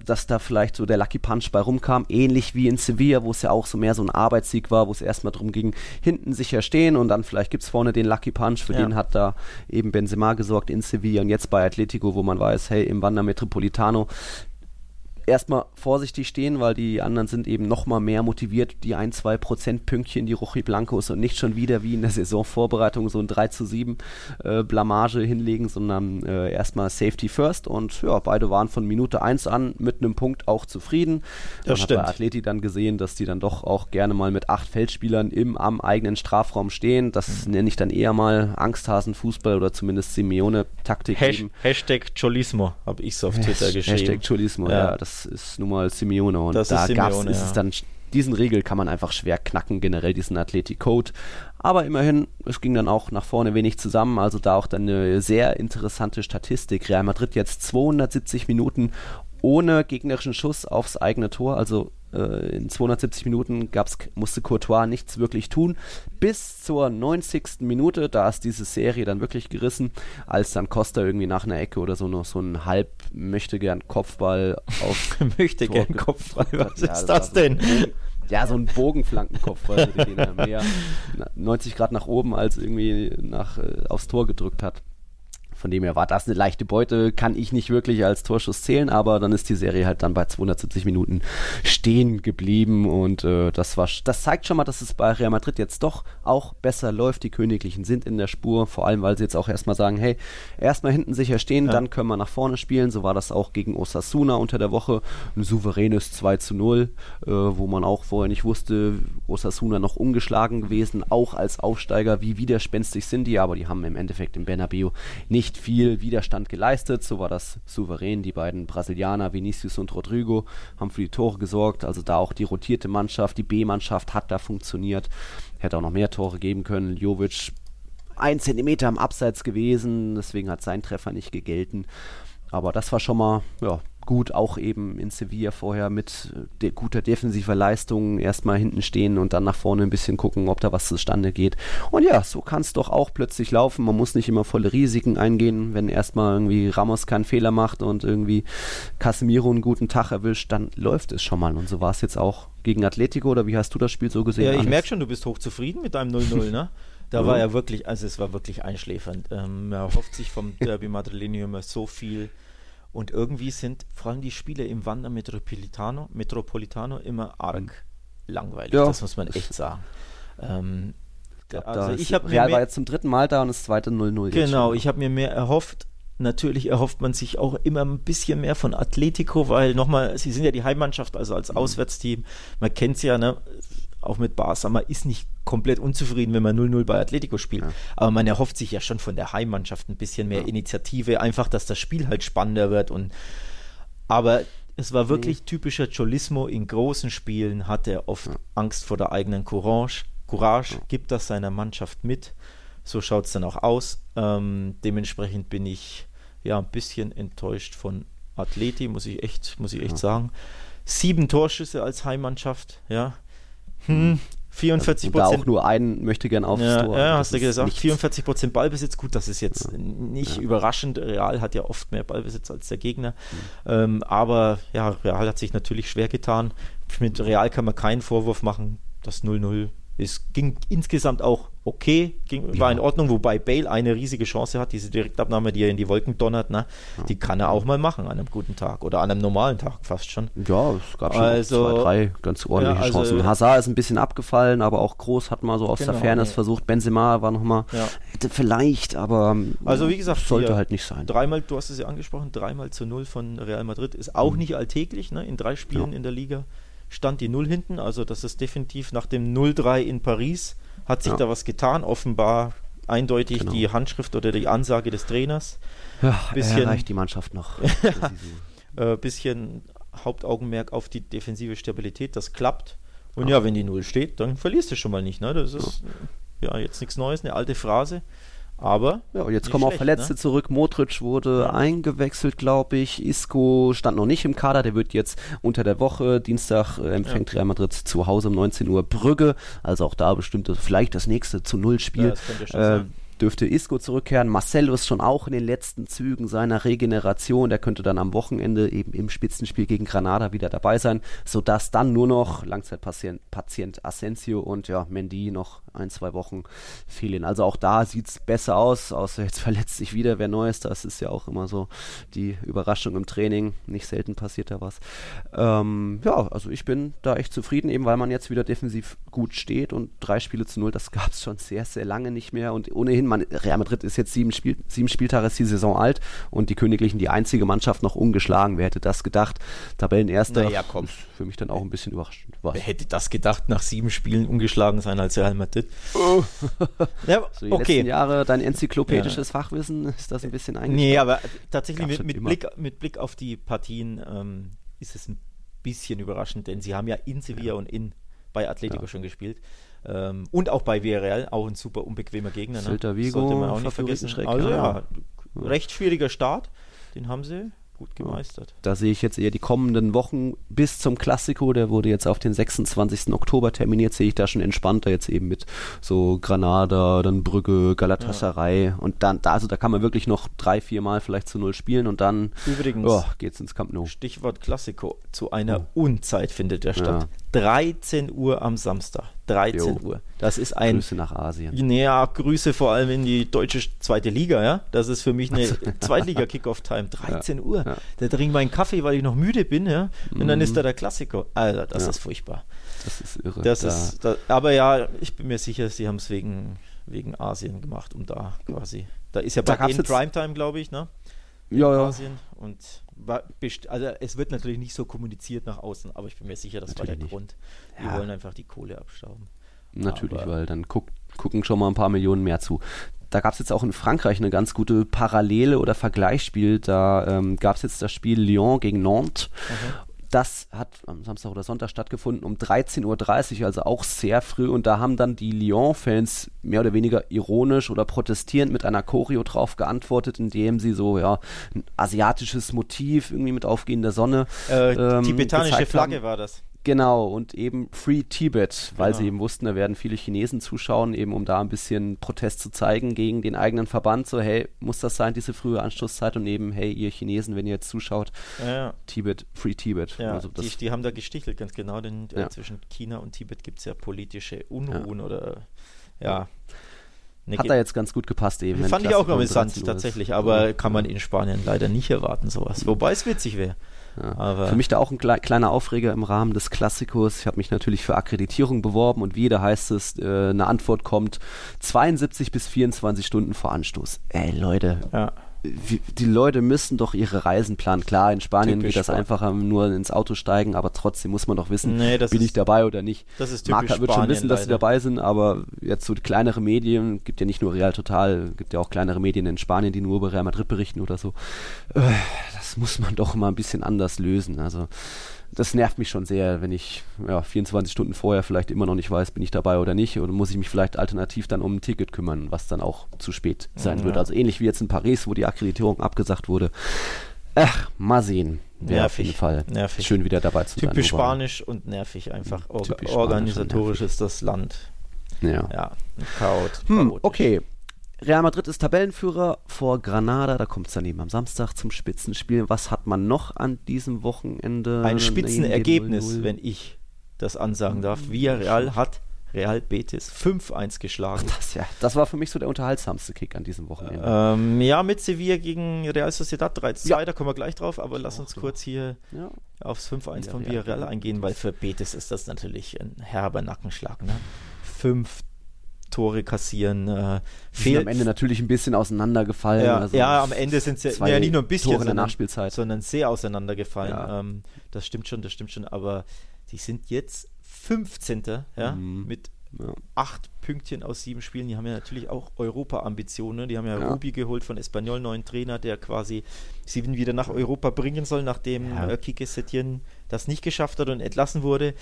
dass da vielleicht so der Lucky Punch bei rumkam, ähnlich wie in Sevilla, wo es ja auch so mehr so ein Arbeitssieg war, wo es erstmal darum ging, hinten sicher stehen und dann vielleicht gibt es vorne den Lucky Punch, für ja. den hat da eben Benzema gesorgt in Sevilla und jetzt bei Atlético, wo man weiß, hey, im Wanda Metropolitano erstmal vorsichtig stehen, weil die anderen sind eben nochmal mehr motiviert, die ein, zwei Prozentpünktchen, die Rochi Blancos und nicht schon wieder wie in der Saisonvorbereitung so ein drei zu sieben äh, Blamage hinlegen, sondern äh, erstmal Safety First und ja, beide waren von Minute eins an mit einem Punkt auch zufrieden. Das stimmt. Man hat bei Atleti dann gesehen, dass die dann doch auch gerne mal mit acht Feldspielern im am eigenen Strafraum stehen. Das mhm. nenne ich dann eher mal Angsthasenfußball oder zumindest Simeone-Taktik. Has- Hashtag Cholismo, habe ich so auf Twitter Has- geschrieben. Hashtag Cholismo, ja, ja das ist nun mal Simeone und das da gab es ja. dann, diesen Regel kann man einfach schwer knacken, generell diesen Athletic-Code, aber immerhin, es ging dann auch nach vorne wenig zusammen, also da auch dann eine sehr interessante Statistik, Real Madrid jetzt zweihundertsiebzig Minuten ohne gegnerischen Schuss aufs eigene Tor, also äh, in zweihundertsiebzig Minuten gab's, musste Courtois nichts wirklich tun, bis zur neunzigsten Minute, da ist diese Serie dann wirklich gerissen, als dann Costa irgendwie nach einer Ecke oder so noch so ein halb möchte gern Kopfball auf möchte Tor gern Kopfball, was ja, ist das, das denn? So ja, so ein Bogenflankenkopfball, der den er mehr neunzig Grad nach oben als irgendwie nach, äh, aufs Tor gedrückt hat. Von dem her war das eine leichte Beute, kann ich nicht wirklich als Torschuss zählen, aber dann ist die Serie halt dann bei zweihundertsiebzig Minuten stehen geblieben und äh, das war, das zeigt schon mal, dass es bei Real Madrid jetzt doch auch besser läuft. Die Königlichen sind in der Spur, vor allem, weil sie jetzt auch erstmal sagen, hey, erstmal hinten sicher stehen, ja. dann können wir nach vorne spielen. So war das auch gegen Osasuna unter der Woche. Ein souveränes zwei zu null, äh, wo man auch vorher nicht wusste, Osasuna noch ungeschlagen gewesen, auch als Aufsteiger, wie widerspenstig sind die, aber die haben im Endeffekt im Bernabeu nicht viel Widerstand geleistet, so war das souverän. Die beiden Brasilianer, Vinicius und Rodrigo, haben für die Tore gesorgt, also da auch die rotierte Mannschaft, die B-Mannschaft hat da funktioniert, hätte auch noch mehr Tore geben können. Jovic ein Zentimeter am Abseits gewesen, deswegen hat sein Treffer nicht gegelten, aber das war schon mal, ja, gut, auch eben in Sevilla vorher mit de- guter defensiver Leistung erstmal hinten stehen und dann nach vorne ein bisschen gucken, ob da was zustande geht. Und ja, so kann es doch auch plötzlich laufen. Man muss nicht immer volle Risiken eingehen. Wenn erstmal irgendwie Ramos keinen Fehler macht und irgendwie Casemiro einen guten Tag erwischt, dann läuft es schon mal. Und so war es jetzt auch gegen Atletico, oder wie hast du das Spiel so gesehen? Ja, ich Alex? merke schon, du bist hochzufrieden mit deinem null null, ne? Da mhm. war ja wirklich, also es war wirklich einschläfernd. Ähm, man erhofft sich vom Derby Madrileño immer so viel. Und irgendwie sind vor allem die Spiele im Wanda Metropolitano, Metropolitano immer arg mhm. langweilig. Ja. Das muss man echt sagen. Ähm, ich glaub, also ich mir Real mehr, war jetzt zum dritten Mal da und das zweite null null. Genau, ich habe mir mehr erhofft. Natürlich erhofft man sich auch immer ein bisschen mehr von Atletico, weil nochmal, sie sind ja die Heimmannschaft, also als mhm. Auswärtsteam. Man kennt es ja, ne? Auch mit Barca, man ist nicht komplett unzufrieden, wenn man null null bei Atletico spielt. Ja. Aber man erhofft sich ja schon von der Heimmannschaft ein bisschen mehr ja. Initiative, einfach, dass das Spiel halt spannender wird. Und aber es war wirklich nee. typischer Cholismo. In großen Spielen hat er oft ja. Angst vor der eigenen Courage. Courage ja. gibt das seiner Mannschaft mit. So schaut es dann auch aus. Ähm, dementsprechend bin ich ja ein bisschen enttäuscht von Atleti, muss ich echt, muss ich echt ja. sagen. Sieben Torschüsse als Heimmannschaft, ja. Hm, vierundvierzig Prozent. Da auch nur einen möchte gern aufs ja, Tor. Ja, hast du gesagt, vierundvierzig Prozent Ballbesitz. Gut, das ist jetzt ja. nicht ja. überraschend. Real hat ja oft mehr Ballbesitz als der Gegner. Mhm. Ähm, aber ja, Real hat sich natürlich schwer getan. Mit Real kann man keinen Vorwurf machen. Das null null ist, ging insgesamt auch okay, ging, war in Ordnung, wobei Bale eine riesige Chance hat, diese Direktabnahme, die er in die Wolken donnert, ne? Ja. Die kann er auch mal machen an einem guten Tag oder an einem normalen Tag fast schon. Ja, es gab schon also, zwei, drei ganz ordentliche ja, also, Chancen. Hazard ist ein bisschen abgefallen, aber auch Groß hat mal so aus genau, der Fairness ja. versucht, Benzema war nochmal, ja. hätte vielleicht, aber also wie gesagt, sollte hier, halt nicht sein. Dreimal, du hast es ja angesprochen, dreimal zu null von Real Madrid ist auch mhm. nicht alltäglich, ne? In drei Spielen ja. in der Liga stand die Null hinten, also das ist definitiv nach dem null drei in Paris hat sich ja. da was getan, offenbar eindeutig genau. die Handschrift oder die Ansage des Trainers. Ja, bisschen, er erreicht die Mannschaft noch. äh, bisschen Hauptaugenmerk auf die defensive Stabilität, das klappt. Und ja, ja wenn die Null steht, dann verlierst du schon mal nicht. Ne? Das ist ja, ja jetzt nichts Neues, eine alte Phrase. Aber ja, und jetzt kommen schlecht, auch Verletzte ne? zurück. Modric wurde ja. eingewechselt, glaube ich. Isco stand noch nicht im Kader. Der wird jetzt unter der Woche, Dienstag, äh, empfängt ja. Real Madrid zu Hause um neunzehn Uhr Brügge. Also auch da bestimmt vielleicht das nächste zu Null-Spiel. Ja, das könnte schon äh, sein. Dürfte Isco zurückkehren. Marcelo ist schon auch in den letzten Zügen seiner Regeneration. Der könnte dann am Wochenende eben im Spitzenspiel gegen Granada wieder dabei sein, sodass dann nur noch Langzeitpatient Patient Asensio und ja, Mendy noch ein, zwei Wochen fehlen. Also auch da sieht es besser aus, außer jetzt verletzt sich wieder wer Neues. Das ist ja auch immer so die Überraschung im Training. Nicht selten passiert da was. Ähm, ja, also ich bin da echt zufrieden, eben weil man jetzt wieder defensiv gut steht und drei Spiele zu null, das gab es schon sehr, sehr lange nicht mehr und ohnehin Man, Real Madrid ist jetzt sieben, Spiel, sieben Spieltage ist die Saison alt und die Königlichen die einzige Mannschaft noch ungeschlagen. Wer hätte das gedacht? Tabellenerster naja, komm. Ist für mich dann auch ein bisschen überraschend. Was? Wer hätte das gedacht, nach sieben Spielen ungeschlagen sein als Real Madrid? Oh. Ja, so die okay. letzten Jahre, dein enzyklopädisches ja. Fachwissen, ist das ein bisschen eingeschränkt? Nee, aber tatsächlich mit, mit, Blick, mit Blick auf die Partien ähm, ist es ein bisschen überraschend, denn sie haben ja in Sevilla ja. und in bei Atlético ja. schon gespielt. Ähm, und auch bei Villarreal, auch ein super unbequemer Gegner. Ne? Celta Vigo, sollte man auch nicht vergessen. Also ja, ja, recht schwieriger Start, den haben sie gut gemeistert. Da sehe ich jetzt eher die kommenden Wochen bis zum Clásico, der wurde jetzt auf den sechsundzwanzigsten Oktober terminiert, sehe ich da schon entspannter jetzt eben mit so Granada, dann Brügge, Galatasaray ja. und dann, also da kann man wirklich noch drei, vier Mal vielleicht zu null spielen und dann übrigens oh, geht's ins Camp Nou. Stichwort Clásico, zu einer ja. Unzeit findet der statt. Ja. dreizehn Uhr am Samstag. dreizehn Uhr. Das ist ein. Grüße nach Asien. Naja, Grüße vor allem in die deutsche zweite Liga, ja. Das ist für mich eine Zweitliga-Kickoff-Time. dreizehn Uhr. Ja. Da trinke ich meinen Kaffee, weil ich noch müde bin, ja. Und dann ist da der Klassiker. Alter, das ja. ist furchtbar. Das ist irre. Das da. Ist, das, aber ja, ich bin mir sicher, sie haben es wegen, wegen Asien gemacht, um da quasi. Da ist ja bei denen Primetime, glaube ich, ne? In ja, ja. Asien. Und also es wird natürlich nicht so kommuniziert nach außen, aber ich bin mir sicher, das natürlich war der nicht. Grund. Die ja. wollen einfach die Kohle abstauben. Natürlich, aber weil dann guck, gucken schon mal ein paar Millionen mehr zu. Da gab es jetzt auch in Frankreich eine ganz gute Parallele oder Vergleichsspiel. Da ähm, gab es jetzt das Spiel Lyon gegen Nantes. Okay. Das hat am Samstag oder Sonntag stattgefunden um dreizehn Uhr dreißig, also auch sehr früh. Und da haben dann die Lyon-Fans mehr oder weniger ironisch oder protestierend mit einer Choreo drauf geantwortet, indem sie so ja ein asiatisches Motiv irgendwie mit aufgehender Sonne äh, ähm, tibetanische Flagge haben. War das. Genau, und eben Free Tibet, weil genau. sie eben wussten, da werden viele Chinesen zuschauen, eben um da ein bisschen Protest zu zeigen gegen den eigenen Verband. So, hey, muss das sein, diese frühe Anschlusszeit? Und eben, hey, ihr Chinesen, wenn ihr jetzt zuschaut, ja. Tibet, Free Tibet. Ja, also das die, die haben da gestichelt, ganz genau, denn ja. äh, zwischen China und Tibet gibt es ja politische Unruhen ja. oder, äh, ja. Ne, hat da jetzt ganz gut gepasst eben. Fand ich auch amüsant tatsächlich, aber kann man in Spanien leider nicht erwarten sowas, wobei es witzig wäre. Ja. Für mich da auch ein kle- kleiner Aufreger im Rahmen des Klassikos. Ich habe mich natürlich für Akkreditierung beworben und wie, da heißt es, äh, eine Antwort kommt zweiundsiebzig bis vierundzwanzig Stunden vor Anstoß. Ey Leute, ja. wie, die Leute müssen doch ihre Reisen planen. Klar, in Spanien typisch geht das einfacher, nur ins Auto steigen, aber trotzdem muss man doch wissen, nee, bin ist, ich dabei oder nicht. Das ist typisch Marker wird Spanien schon wissen, dass leider. Sie dabei sind, aber jetzt so kleinere Medien, gibt ja nicht nur Real Total, gibt ja auch kleinere Medien in Spanien, die nur über Real Madrid berichten oder so. Äh, Das muss man doch mal ein bisschen anders lösen. Also das nervt mich schon sehr, wenn ich ja, vierundzwanzig Stunden vorher vielleicht immer noch nicht weiß, bin ich dabei oder nicht, oder muss ich mich vielleicht alternativ dann um ein Ticket kümmern, was dann auch zu spät sein ja. wird. Also ähnlich wie jetzt in Paris, wo die Akkreditierung abgesagt wurde. Ach, mal sehen. Nervig. Auf jeden Fall nervig. Schön wieder dabei zu Typisch sein. Typisch spanisch und nervig einfach. Or- Typisch organisatorisch ist das Land. Ja. Ja, chaot, hm, okay. Real Madrid ist Tabellenführer vor Granada, da kommt es dann eben am Samstag zum Spitzenspiel. Was hat man noch an diesem Wochenende? Ein Spitzenergebnis, wenn ich das ansagen darf. Villarreal hat Real Betis fünf eins geschlagen. Das, ja, das war für mich so der unterhaltsamste Kick an diesem Wochenende. Ähm, ja, mit Sevilla gegen Real Sociedad drei zu zwei, ja. Da kommen wir gleich drauf, aber lass uns kurz hier ja. aufs fünf eins ja, von Villarreal ja. eingehen, weil für Betis ist das natürlich ein herber Nackenschlag. Ne? Fünf Tore kassieren. Äh, fehlt am Ende natürlich ein bisschen auseinandergefallen. Ja, also ja am Ende sind sie ja nicht nur ein bisschen, Tore in der Nachspielzeit. sondern sehr auseinandergefallen. Ja. Ähm, das stimmt schon, das stimmt schon, aber die sind jetzt fünfzehnter Ja, mhm. mit ja. acht Pünktchen aus sieben Spielen. Die haben ja natürlich auch Europa-Ambitionen. Die haben ja, ja. Rubi geholt von Espanyol, neuen Trainer, der quasi sie wieder nach Europa bringen soll, nachdem ja. äh, Quique Setién das nicht geschafft hat und entlassen wurde.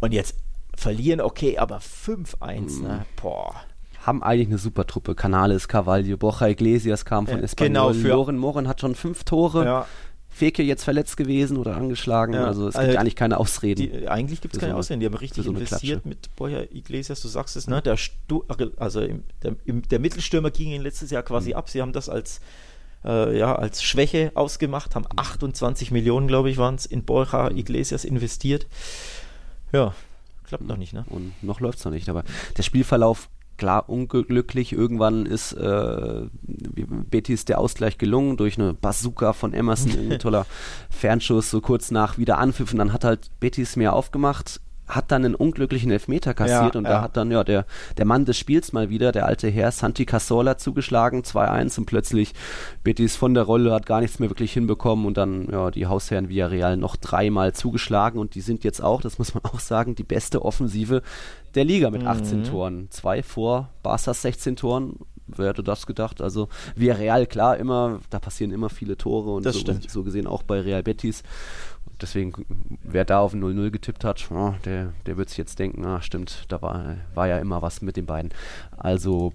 Und jetzt verlieren, okay, aber fünf eins Mhm. Ne? Boah. Haben eigentlich eine super Truppe. Canales, Carvalho, Borja Iglesias kam von ja, Espanyol. Genau, Loren Morin hat schon fünf Tore. Ja. Feke jetzt verletzt gewesen oder angeschlagen, ja, also es gibt also eigentlich keine Ausreden. Die, eigentlich gibt es keine so Ausreden, die haben richtig so investiert Klatsche. mit Borja Iglesias, du sagst es, ne? der, Stu- also im, der, im, der Mittelstürmer ging ihnen letztes Jahr quasi mhm. ab, sie haben das als, äh, ja, als Schwäche ausgemacht, haben achtundzwanzig Millionen, glaube ich, waren es, in Borja mhm. Iglesias investiert. Ja, klappt mhm. noch nicht, ne? Und noch läuft es noch nicht, aber der Spielverlauf klar unglücklich. Irgendwann ist äh, Betis der Ausgleich gelungen durch eine Bazooka von Emerson, ein toller Fernschuss, so kurz nach wieder Anpfiff. Und dann hat halt Betis mehr aufgemacht, hat dann einen unglücklichen Elfmeter kassiert ja, und ja. da hat dann ja der, der Mann des Spiels mal wieder, der alte Herr Santi Cazorla, zugeschlagen, zwei eins und plötzlich Betis von der Rolle, hat gar nichts mehr wirklich hinbekommen und dann ja die Hausherren Villarreal noch dreimal zugeschlagen und die sind jetzt auch, das muss man auch sagen, die beste Offensive der Liga mit achtzehn mhm. Toren. Zwei vor Barças sechzehn Toren. Wer hätte das gedacht? Also Villarreal, klar, immer, da passieren immer viele Tore und so, so gesehen auch bei Real Betis. Deswegen, wer da auf null null getippt hat, oh, der, der wird sich jetzt denken, ah, stimmt, da war, war ja immer was mit den beiden. Also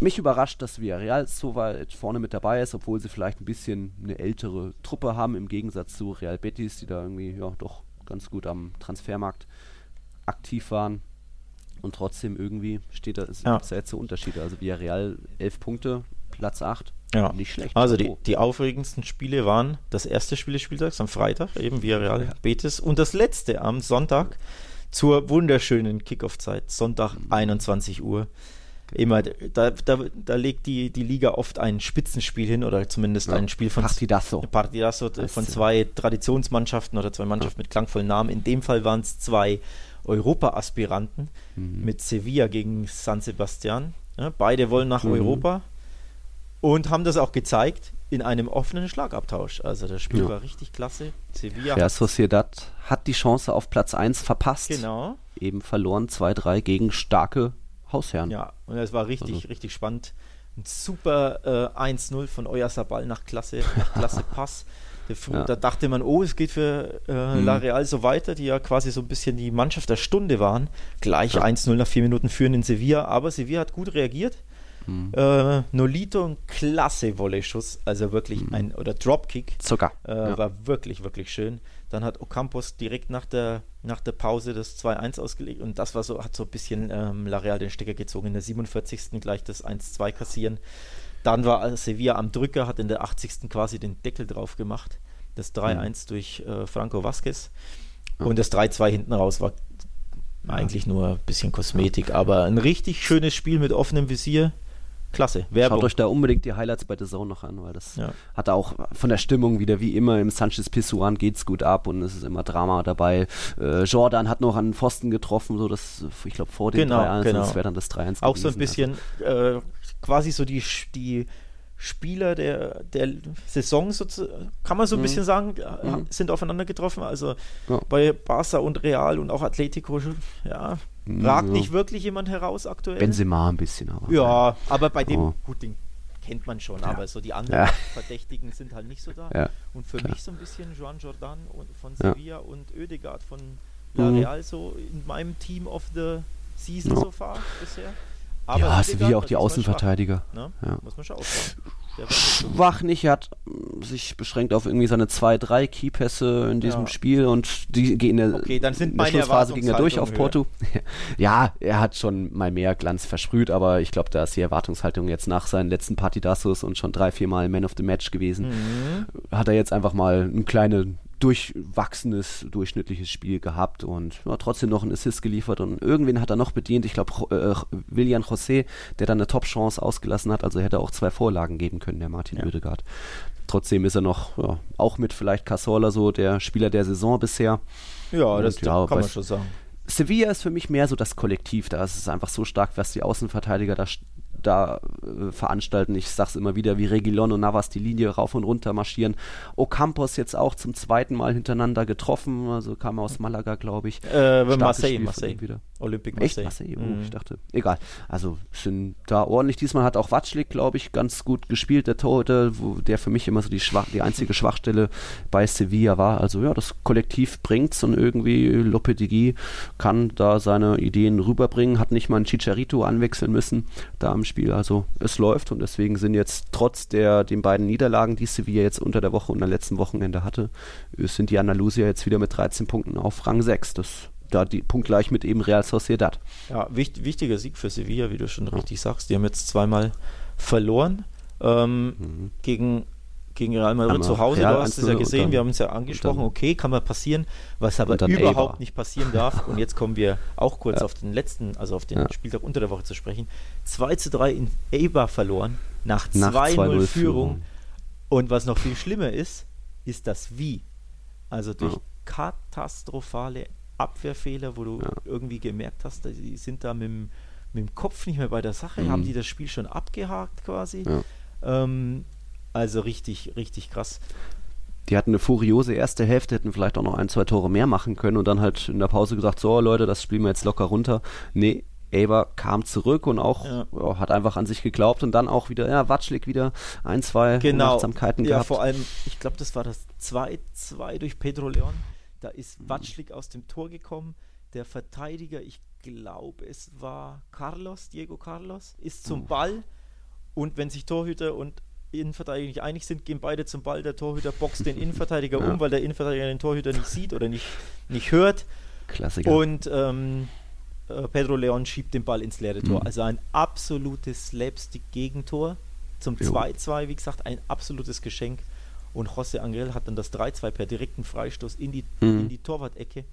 mich überrascht, dass Villarreal so weit vorne mit dabei ist, obwohl sie vielleicht ein bisschen eine ältere Truppe haben, im Gegensatz zu Real Betis, die da irgendwie ja doch ganz gut am Transfermarkt aktiv waren. Und trotzdem irgendwie steht da, es ja. gibt da jetzt so Unterschiede. Also Villarreal elf Punkte, Platz acht, ja. nicht schlecht. Also die, die aufregendsten Spiele waren das erste Spiel des Spieltags am Freitag, eben Villarreal ja. Betis, und das letzte am Sonntag zur wunderschönen Kickoff-Zeit, Sonntag mhm. einundzwanzig Uhr. Immer, da, da, da legt die, die Liga oft ein Spitzenspiel hin oder zumindest ja. ein Spiel von Partidazo, Partidazo von zwei Traditionsmannschaften oder zwei Mannschaften ja. mit klangvollen Namen. In dem Fall waren es zwei Europa-Aspiranten mhm. mit Sevilla gegen San Sebastian. Ja, beide wollen nach mhm. Europa und haben das auch gezeigt in einem offenen Schlagabtausch. Also das Spiel ja. war richtig klasse. Sevilla Real Sociedad hat die Chance auf Platz eins verpasst. Genau. Eben verloren zwei drei gegen starke Hausherren. Ja, und es war richtig, also. richtig spannend. Ein super äh, eins null von Oyarzabal nach Klasse, nach Klasse Pass. Ja. Da dachte man, oh, es geht für äh, mhm. La Real so weiter, die ja quasi so ein bisschen die Mannschaft der Stunde waren. Gleich ja. eins null nach vier Minuten führen in Sevilla, aber Sevilla hat gut reagiert. Mhm. Äh, Nolito, ein klasse Volley-Schuss, also wirklich mhm. ein, oder Dropkick. Zucker. Äh, ja. War wirklich, wirklich schön. Dann hat Ocampos direkt nach der, nach der Pause das zwei eins ausgelegt und das war so, hat so ein bisschen ähm, La Real den Stecker gezogen. In der siebenundvierzigsten gleich das eins zwei kassieren. Dann war Sevilla am Drücker, hat in der achtzigsten quasi den Deckel drauf gemacht. Das drei eins mhm. durch äh, Franco Vázquez. Ja. Und das drei zwei hinten raus war eigentlich nur ein bisschen Kosmetik, ja. aber ein richtig schönes Spiel mit offenem Visier. Klasse, Werbung. Schaut euch da unbedingt die Highlights bei The Zone noch an, weil das ja. hat auch von der Stimmung wieder, wie immer, im Sanchez-Pizjuan geht's gut ab und es ist immer Drama dabei. Äh, Jordan hat noch an den Pfosten getroffen, so das, ich glaube, vor dem genau, drei eins, genau. das wäre dann das drei eins auch gewesen, so ein bisschen also. äh, quasi so die, die Spieler der, der Saison, so zu, kann man so ein mhm. bisschen sagen, mhm. sind aufeinander getroffen, also ja. bei Barça und Real und auch Atlético, ja, ragt ja. nicht wirklich jemand heraus aktuell. Benzema ein bisschen, aber. Ja, aber bei dem, oh. gut, den kennt man schon, ja. aber so die anderen ja. Verdächtigen sind halt nicht so da. Ja. Und für Klar. mich so ein bisschen Joan Jordan und von Sevilla ja. und Oedegaard von La Real, mhm. so in meinem Team of the Season no. so far bisher. Aber ja, Sevilla auch die Außenverteidiger. Schwach, ne? ja. Muss man schon aufpassen. Schwach nicht, er hat sich beschränkt auf irgendwie seine zwei drei Keypässe in diesem ja. Spiel und die gehen in der, okay, dann sind in der Schlussphase ging er durch auf Porto. Ja, er hat schon mal mehr Glanz versprüht, aber ich glaube, da ist die Erwartungshaltung jetzt nach seinen letzten Partidassos und schon drei, vier Mal Man of the Match gewesen, mhm. hat er jetzt einfach mal eine kleine durchwachsenes, durchschnittliches Spiel gehabt und ja, trotzdem noch einen Assist geliefert und irgendwen hat er noch bedient. Ich glaube, äh, William José, der dann eine Top-Chance ausgelassen hat, also hätte er auch zwei Vorlagen geben können, der Martin ja. Oedegaard. Trotzdem ist er noch, ja, auch mit vielleicht Cazorla so der Spieler der Saison bisher. Ja, und das ja, kann man schon sagen. Sevilla ist für mich mehr so das Kollektiv, da ist es einfach so stark, was die Außenverteidiger da da äh, veranstalten. Ich sag's immer wieder, wie Reguilón und Navas die Linie rauf und runter marschieren. Ocampos jetzt auch zum zweiten Mal hintereinander getroffen, also kam er aus Malaga, glaube ich. Äh, Marseille, Marseille. Wieder. Olympique Marseille. Echt? Marseille? Oh, mhm. Ich dachte, egal. Also sind da ordentlich. Diesmal hat auch Vaclík, glaube ich, ganz gut gespielt, der Torhüter, wo der für mich immer so die, Schwach, die einzige Schwachstelle bei Sevilla war. Also ja, das Kollektiv bringt's und irgendwie Lopetegui kann da seine Ideen rüberbringen, hat nicht mal einen Chicharito anwechseln müssen da am Spiel. Also es läuft und deswegen sind jetzt trotz der den beiden Niederlagen, die Sevilla jetzt unter der Woche und am letzten Wochenende hatte, sind die Andalusier jetzt wieder mit dreizehn Punkten auf Rang sechs. Das da die punktgleich mit eben Real Sociedad. Ja, wicht, wichtiger Sieg für Sevilla, wie du schon ja. richtig sagst. Die haben jetzt zweimal verloren ähm, mhm. gegen, gegen Real Madrid zu Hause. Real, du hast es ja gesehen, dann, wir haben es ja angesprochen. Dann, okay, kann mal passieren, was aber überhaupt Eibar. nicht passieren darf. Und jetzt kommen wir auch kurz ja. auf den letzten, also auf den ja. Spieltag unter der Woche zu sprechen. zwei zu drei in Eibar verloren, nach, nach zwei null Führung. Und was noch viel schlimmer ist, ist das Wie. Also durch ja. katastrophale Abwehrfehler, wo du ja. irgendwie gemerkt hast, die sind da mit dem, mit dem Kopf nicht mehr bei der Sache, mhm. haben die das Spiel schon abgehakt quasi. Ja. Ähm, also richtig, richtig krass. Die hatten eine furiose erste Hälfte, hätten vielleicht auch noch ein, zwei Tore mehr machen können und dann halt in der Pause gesagt, so Leute, das spielen wir jetzt locker runter. Nee, Eibar kam zurück und auch ja. oh, hat einfach an sich geglaubt und dann auch wieder, ja, Vaclík wieder ein, zwei genau. Unachtsamkeiten ja, gehabt. Vor allem, ich glaube, das war das zwei zu zwei durch Pedro Leon. Da ist Vaclík aus dem Tor gekommen. Der Verteidiger, ich glaube, es war Carlos, Diego Carlos, ist zum oh. Ball. Und wenn sich Torhüter und Innenverteidiger nicht einig sind, gehen beide zum Ball. Der Torhüter boxt den Innenverteidiger ja. um, weil der Innenverteidiger den Torhüter nicht sieht oder nicht, nicht hört. Klassiker. Und ähm, Pedro Leon schiebt den Ball ins leere Tor. Mhm. Also ein absolutes Slapstick-Gegentor zum zwei zu zwei, wie gesagt, ein absolutes Geschenk. Und José Angel hat dann das drei zu zwei per direkten Freistoß in die, mhm. in die Torwart-Ecke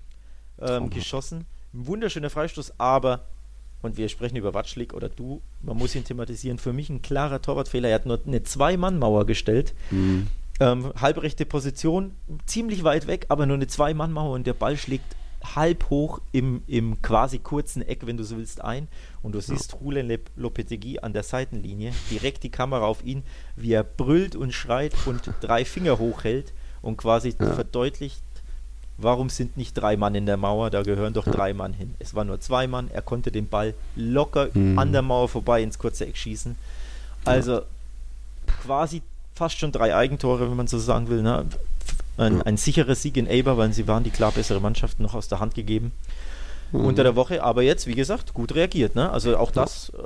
ähm, geschossen. Ein wunderschöner Freistoß, aber, und wir sprechen über Vaclík oder du, man muss ihn thematisieren, für mich ein klarer Torwartfehler. Er hat nur eine Zwei-Mann-Mauer gestellt. Mhm. Ähm, halbrechte Position, ziemlich weit weg, aber nur eine Zwei-Mann-Mauer und der Ball schlägt halb hoch im, im quasi kurzen Eck, wenn du so willst, ein. Und du siehst ja. Julen Lopetegui an der Seitenlinie, direkt die Kamera auf ihn, wie er brüllt und schreit und drei Finger hochhält und quasi ja. verdeutlicht, warum sind nicht drei Mann in der Mauer, da gehören doch ja. drei Mann hin. Es waren nur zwei Mann, er konnte den Ball locker mhm. an der Mauer vorbei ins kurze Eck schießen. Also ja. quasi fast schon drei Eigentore, wenn man so sagen will, ne? Ein, ein sicherer Sieg in Eibar, weil sie waren die klar bessere Mannschaft, noch aus der Hand gegeben mhm. unter der Woche, aber jetzt, wie gesagt, gut reagiert, ne? Also auch das, äh,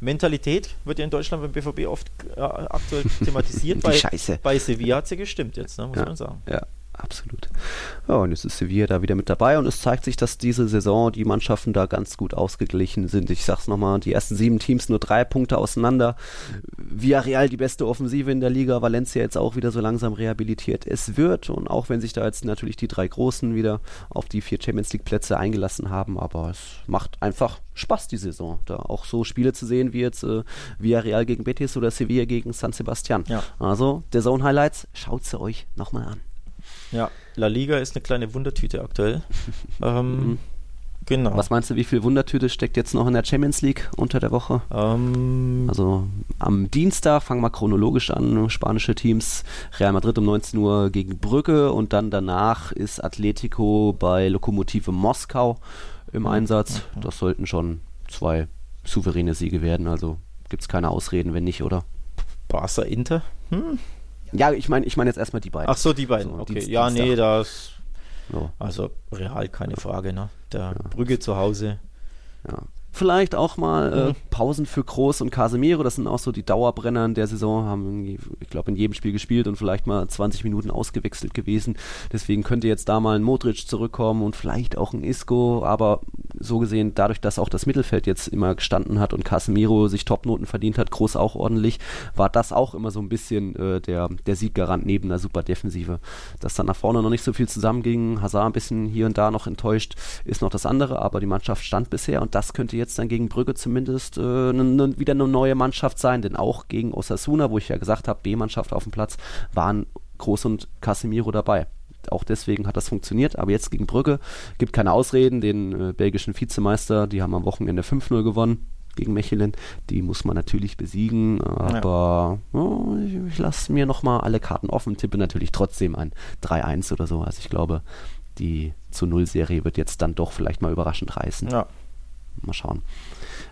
Mentalität wird ja in Deutschland beim B V B oft äh, aktuell thematisiert, bei, bei Sevilla hat sie gestimmt jetzt, ne? Muss ja, man sagen. Ja. Absolut. Ja, und jetzt ist Sevilla da wieder mit dabei und es zeigt sich, dass diese Saison die Mannschaften da ganz gut ausgeglichen sind. Ich sag's nochmal, die ersten sieben Teams nur drei Punkte auseinander. Villarreal die beste Offensive in der Liga, Valencia jetzt auch wieder so langsam rehabilitiert. Es wird, und auch wenn sich da jetzt natürlich die drei Großen wieder auf die vier Champions-League-Plätze eingelassen haben, aber es macht einfach Spaß, die Saison. Da auch so Spiele zu sehen, wie jetzt äh, Villarreal gegen Betis oder Sevilla gegen San Sebastian. Ja. Also, der Zone-Highlights, schaut sie euch nochmal an. Ja, La Liga ist eine kleine Wundertüte aktuell. ähm, genau. Was meinst du, wie viel Wundertüte steckt jetzt noch in der Champions League unter der Woche? Ähm, also am Dienstag, fangen wir chronologisch an, spanische Teams, Real Madrid um neunzehn Uhr gegen Brügge und dann danach ist Atlético bei Lokomotive Moskau im Einsatz. Okay. Das sollten schon zwei souveräne Siege werden, also gibt es keine Ausreden, wenn nicht, oder? Barça Inter? Hm? Ja, ich meine ich meine jetzt erstmal die beiden. Ach so, die beiden. So, okay. Dienst, ja, Dienstag. Nee, das... So. Also Real, keine Frage, ne? Der ja. Brügge zu Hause. Ja. Vielleicht auch mal äh, mhm. Pausen für Kroos und Casemiro, das sind auch so die Dauerbrenner in der Saison, haben, ich glaube, in jedem Spiel gespielt und vielleicht mal zwanzig Minuten ausgewechselt gewesen. Deswegen könnte jetzt da mal ein Modric zurückkommen und vielleicht auch ein Isco, aber so gesehen, dadurch, dass auch das Mittelfeld jetzt immer gestanden hat und Casemiro sich Topnoten verdient hat, Groß auch ordentlich, war das auch immer so ein bisschen äh, der, der Sieggarant neben der Superdefensive. Dass dann nach vorne noch nicht so viel zusammenging, Hazard ein bisschen hier und da noch enttäuscht, ist noch das andere, aber die Mannschaft stand bisher und das könnte jetzt dann gegen Brügge zumindest äh, ne, ne, wieder eine neue Mannschaft sein, denn auch gegen Osasuna, wo ich ja gesagt habe, B-Mannschaft auf dem Platz, waren Groß und Casemiro dabei. Auch deswegen hat das funktioniert, aber jetzt gegen Brügge gibt keine Ausreden, den äh, belgischen Vizemeister, die haben am Wochenende fünf null gewonnen gegen Mechelen, die muss man natürlich besiegen, aber ja. oh, ich, ich lasse mir nochmal alle Karten offen, tippe natürlich trotzdem ein drei eins oder so, also ich glaube, die zu null Serie wird jetzt dann doch vielleicht mal überraschend reißen. Ja. Mal schauen.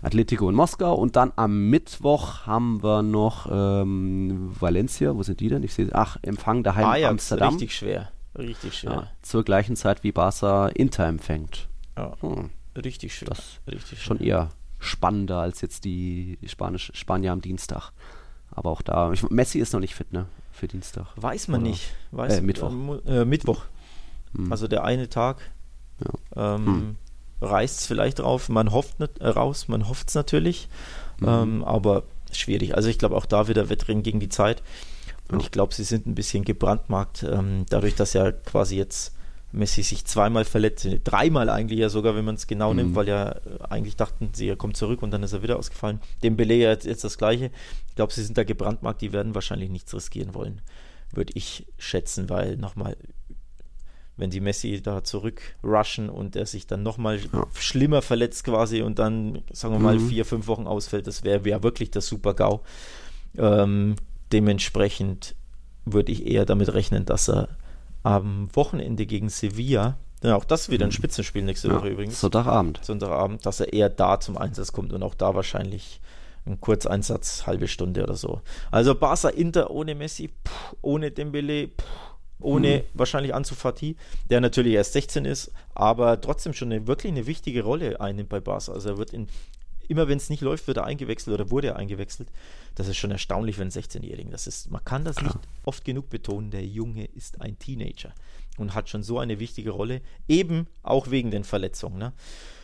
Atlético in Moskau und dann am Mittwoch haben wir noch ähm, Valencia, wo sind die denn? Ich sehe, ach, Empfang daheim ah, ja, Amsterdam. Richtig schwer. Richtig schwer. Ja, zur gleichen Zeit wie Barca Inter empfängt. Ja, hm. richtig schwer. Das richtig schon schwer. Eher spannender als jetzt die Spanisch, Spanier am Dienstag. Aber auch da, ich, Messi ist noch nicht fit, ne? Für Dienstag. Weiß man Oder? nicht. Weiß äh, Mittwoch. Äh, Mittwoch. Hm. Also der eine Tag ja. ähm, hm. reißt es vielleicht drauf. Man hofft nicht, äh, raus, man hofft es natürlich. Hm. Ähm, aber schwierig. Also ich glaube auch da wieder Wettrennen gegen die Zeit. Und ich glaube, sie sind ein bisschen gebrandmarkt, ähm, dadurch, dass ja quasi jetzt Messi sich zweimal verletzt, dreimal eigentlich ja sogar, wenn man es genau mhm. nimmt, weil ja eigentlich dachten sie, er kommt zurück und dann ist er wieder ausgefallen. Dembélé ja jetzt, jetzt das Gleiche. Ich glaube, sie sind da gebrandmarkt, die werden wahrscheinlich nichts riskieren wollen, würde ich schätzen, weil nochmal, wenn sie Messi da zurückrushen und er sich dann nochmal ja. schlimmer verletzt quasi und dann, sagen wir mal, mhm. vier, fünf Wochen ausfällt, das wäre wär wirklich das Super-GAU. Ähm, Dementsprechend würde ich eher damit rechnen, dass er am Wochenende gegen Sevilla, ja, auch das wieder ein Spitzenspiel nächste Woche ja, übrigens. Sonntagabend. Sonntagabend, dass er eher da zum Einsatz kommt und auch da wahrscheinlich ein Kurzeinsatz, halbe Stunde oder so. Also Barca Inter ohne Messi, pff, ohne Dembélé, pff, ohne mhm. wahrscheinlich Ansu Fati, der natürlich erst sechzehn ist, aber trotzdem schon eine, wirklich eine wichtige Rolle einnimmt bei Barca. Also er wird in Immer wenn es nicht läuft, wird er eingewechselt oder wurde er eingewechselt. Das ist schon erstaunlich für einen sechzehnjährigen. Das ist, man kann das Klar. nicht oft genug betonen. Der Junge ist ein Teenager und hat schon so eine wichtige Rolle, eben auch wegen den Verletzungen. Ne?